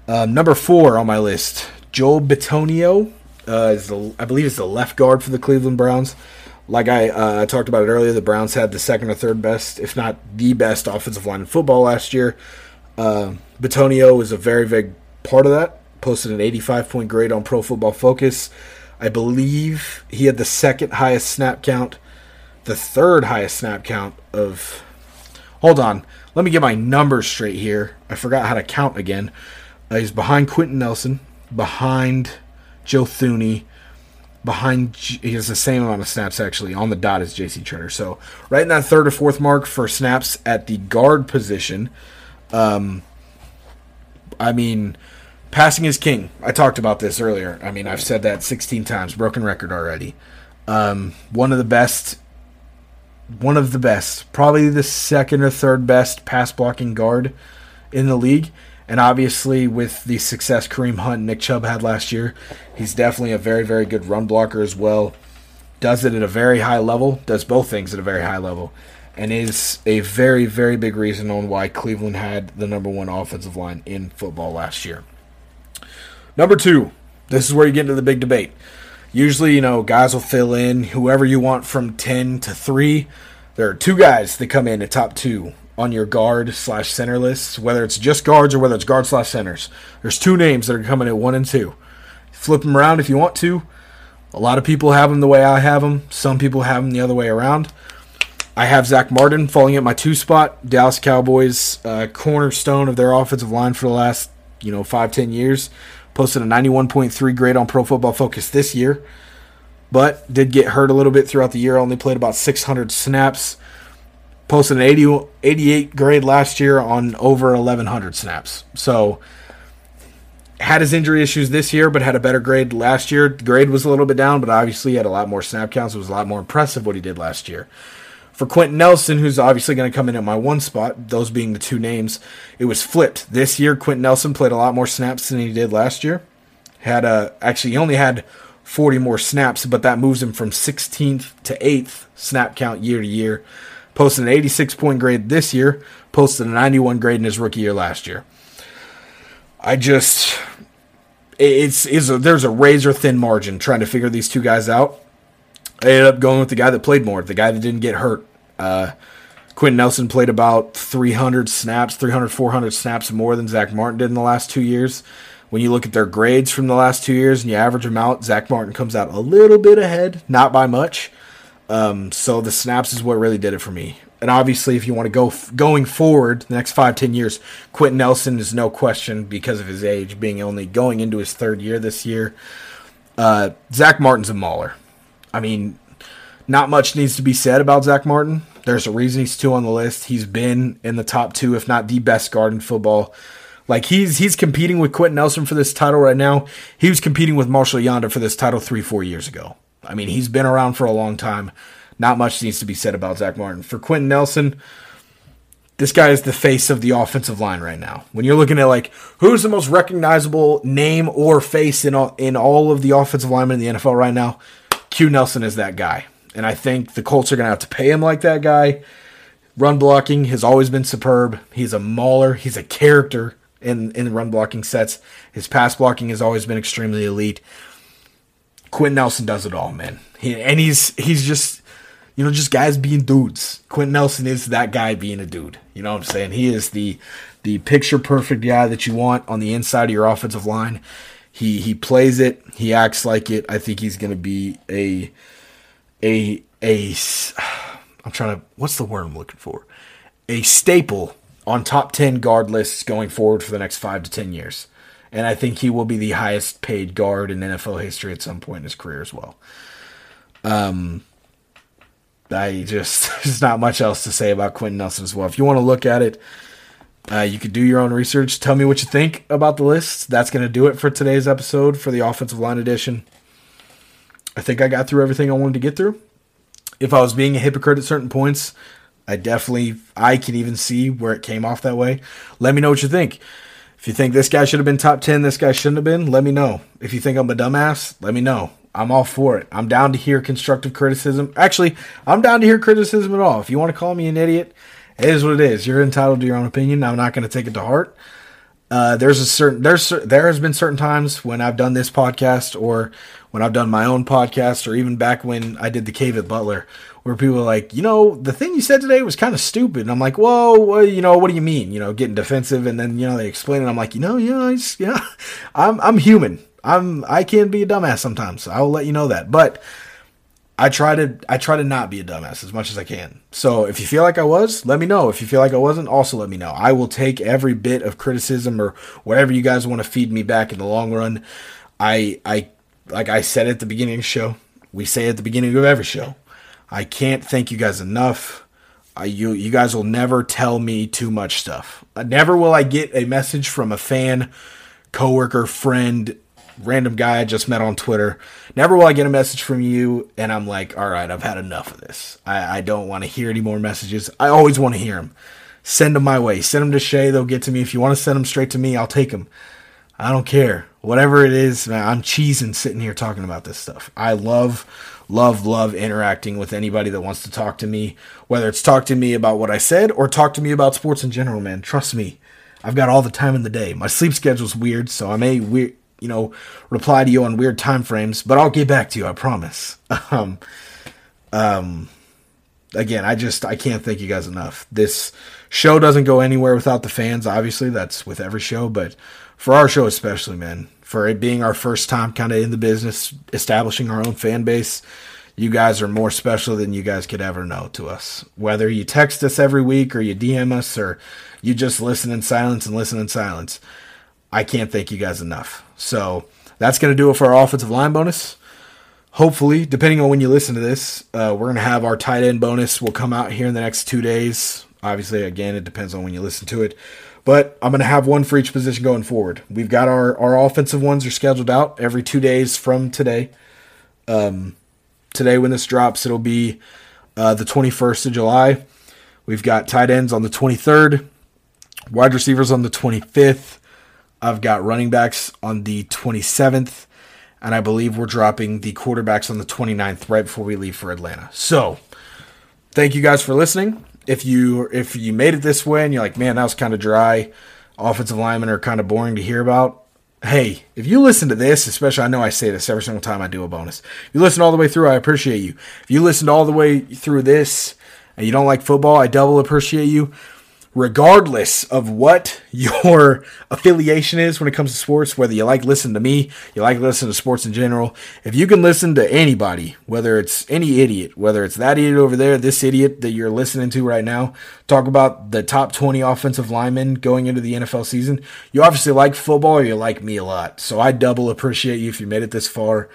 Um, number four on my list, Joel Bitonio. Uh, is the, I believe is the left guard for the Cleveland Browns. Like I uh, talked about it earlier, the Browns had the second or third best, if not the best, offensive line in football last year. Uh, Bitonio was a very big part of that. Posted an eighty-five point grade on Pro Football Focus. I believe he had the second highest snap count, the third highest snap count of... Hold on. Let me get my numbers straight here. I forgot how to count again. Uh, he's behind Quentin Nelson, behind Joe Thuney, behind... G- he has the same amount of snaps, actually, on the dot as J C. Tretter. So right in that third or fourth mark for snaps at the guard position. Um, I mean... Passing is king. I talked about this earlier. I mean, I've said that sixteen times. Broken record already. Um, one of the best, one of the best, probably the second or third best pass blocking guard in the league. And obviously with the success Kareem Hunt and Nick Chubb had last year, he's definitely a very, very good run blocker as well. Does it at a very high level. Does both things at a very high level. And is a very, very big reason on why Cleveland had the number one offensive line in football last year. Number two, this is where you get into the big debate. Usually, you know, guys will fill in whoever you want from ten to three. There are two guys that come in at top two on your guard slash center lists, whether it's just guards or whether it's guard slash centers. There's two names that are coming at one and two. Flip them around if you want to. A lot of people have them the way I have them. Some people have them the other way around. I have Zach Martin falling at my two spot. Dallas Cowboys, uh, cornerstone of their offensive line for the last, you know, five, ten years. Posted a ninety-one point three grade on Pro Football Focus this year, but did get hurt a little bit throughout the year. Only played about six hundred snaps. Posted an eighty, eighty-eight grade last year on over eleven hundred snaps. So had his injury issues this year, but had a better grade last year. The grade was a little bit down, but obviously he had a lot more snap counts. It was a lot more impressive what he did last year. For Quentin Nelson, who's obviously going to come in at my one spot, those being the two names, it was flipped. This year, Quentin Nelson played a lot more snaps than he did last year. Had a, actually, he only had forty more snaps, but that moves him from sixteenth to eighth snap count year to year. Posted an eighty-six point grade this year. Posted a ninety-one grade in his rookie year last year. I just, it's, it's a, there's a razor-thin margin trying to figure these two guys out. I ended up going with the guy that played more, the guy that didn't get hurt. Uh, Quentin Nelson played about three hundred snaps, three hundred, four hundred snaps more than Zach Martin did in the last two years. When you look at their grades from the last two years and you average them out, Zach Martin comes out a little bit ahead, not by much. Um, so the snaps is what really did it for me. And obviously, if you want to go f- going forward, the next five, ten years, Quentin Nelson is no question because of his age, being only going into his third year this year. Uh, Zach Martin's a mauler. I mean, not much needs to be said about Zach Martin. There's a reason he's two on the list. He's been in the top two, if not the best guard in football. Like, he's he's competing with Quentin Nelson for this title right now. He was competing with Marshal Yanda for this title three, four years ago. I mean, he's been around for a long time. Not much needs to be said about Zach Martin. For Quentin Nelson, this guy is the face of the offensive line right now. When you're looking at, like, who's the most recognizable name or face in all, in all of the offensive linemen in the N F L right now, Q Nelson is that guy, and I think the Colts are going to have to pay him like that guy. Run blocking has always been superb. He's a mauler. He's a character in in run blocking sets. His pass blocking has always been extremely elite. Quentin Nelson does it all, man. He, and he's he's just, you know, just guys being dudes. Quentin Nelson is that guy being a dude. You know what I'm saying? He is the the picture perfect guy that you want on the inside of your offensive line. He he plays it. He acts like it. I think he's going to be a a a. I'm trying to. What's the word I'm looking for? A staple on top ten guard lists going forward for the next five to ten years. And I think he will be the highest paid guard in N F L history at some point in his career as well. Um, I just, there's not much else to say about Quentin Nelson as well. If you want to look at it, uh, you could do your own research. Tell me what you think about the list. That's going to do it for today's episode for the offensive line edition. I think I got through everything I wanted to get through. If I was being a hypocrite at certain points, I definitely, I can even see where it came off that way. Let me know what you think. If you think this guy should have been top ten, this guy shouldn't have been, let me know. If you think I'm a dumbass, let me know. I'm all for it. I'm down to hear constructive criticism. Actually, I'm down to hear criticism at all. If you want to call me an idiot, it is what it is. You're entitled to your own opinion. I'm not going to take it to heart. Uh, there's a certain there's there has been certain times when I've done this podcast or when I've done my own podcast or even back when I did the Cave at Butler where people are like, you know, the thing you said today was kind of stupid. And I'm like, whoa, well, you know, what do you mean? You know, getting defensive. And then, you know, they explain it. I'm like, you know, you know, I just, you know I'm I'm human. I'm I can be a dumbass sometimes. I will let you know that. But I try to I try to not be a dumbass as much as I can. So if you feel like I was, let me know. If you feel like I wasn't, also let me know. I will take every bit of criticism or whatever you guys want to feed me back in the long run. I I like I said at the beginning of the show, we say at the beginning of every show, I can't thank you guys enough. I, you you guys will never tell me too much stuff. Never will I get a message from a fan, coworker, friend, random guy I just met on Twitter. Never will I get a message from you, and I'm like, all right, I've had enough of this. I, I don't want to hear any more messages. I always want to hear them. Send them my way. Send them to Shay. They'll get to me. If you want to send them straight to me, I'll take them. I don't care. Whatever it is, man, I'm cheesing sitting here talking about this stuff. I love, love, love interacting with anybody that wants to talk to me, whether it's talk to me about what I said or talk to me about sports in general, man. Trust me. I've got all the time in the day. My sleep schedule's weird, so I may weird... you know, reply to you on weird time frames, but I'll get back to you, I promise. Um, um, again, I just, I can't thank you guys enough. This show doesn't go anywhere without the fans, obviously, that's with every show, but for our show especially, man, for it being our first time kind of in the business, establishing our own fan base, you guys are more special than you guys could ever know to us. Whether you text us every week or you D M us or you just listen in silence and listen in silence, I can't thank you guys enough. So that's going to do it for our offensive line bonus. Hopefully, depending on when you listen to this, uh, we're going to have our tight end bonus. We'll come out here in the next two days. Obviously, again, it depends on when you listen to it. But I'm going to have one for each position going forward. We've got our, our offensive ones are scheduled out every two days from today. Um, today, when this drops, it'll be uh, the twenty-first of July. We've got tight ends on the twenty-third, wide receivers on the twenty-fifth. I've got running backs on the twenty-seventh, and I believe we're dropping the quarterbacks on the twenty-ninth right before we leave for Atlanta. So, thank you guys for listening. If you if you made it this way and you're like, man, that was kind of dry, offensive linemen are kind of boring to hear about, hey, if you listen to this, especially I know I say this every single time I do a bonus, if you listen all the way through, I appreciate you. If you listened all the way through this and you don't like football, I double appreciate you. Regardless of what your affiliation is when it comes to sports, whether you like listening to me, you like listening to sports in general, if you can listen to anybody, whether it's any idiot, whether it's that idiot over there, this idiot that you're listening to right now, talk about the top twenty offensive linemen going into the N F L season, you obviously like football or you like me a lot. So I double appreciate you if you made it this far.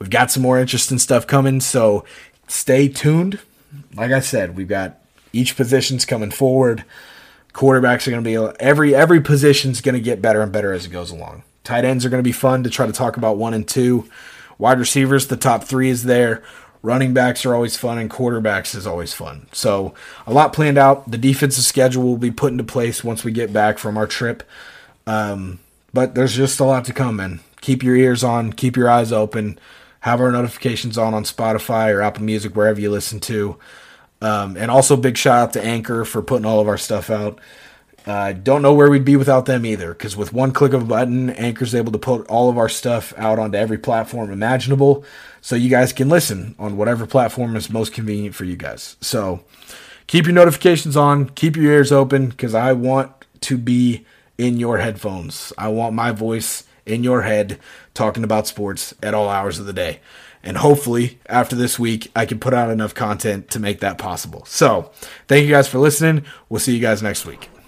We've got some more interesting stuff coming, so stay tuned. Like I said, we've got each position's coming forward. Quarterbacks are going to be, every every position's going to get better and better as it goes along. Tight ends are going to be fun to try to talk about one and two. Wide receivers, the top three is there. Running backs are always fun, and quarterbacks is always fun. So a lot planned out. The defensive schedule will be put into place once we get back from our trip. Um, but there's just a lot to come, man. Keep your ears on. Keep your eyes open. Have our notifications on on Spotify or Apple Music, wherever you listen to. Um, and also big shout out to Anchor for putting all of our stuff out. Uh, don't know where we'd be without them either, because with one click of a button, Anchor's able to put all of our stuff out onto every platform imaginable, so you guys can listen on whatever platform is most convenient for you guys. So keep your notifications on, keep your ears open, because I want to be in your headphones. I want my voice in your head talking about sports at all hours of the day. And hopefully, after this week, I can put out enough content to make that possible. So, thank you guys for listening. We'll see you guys next week.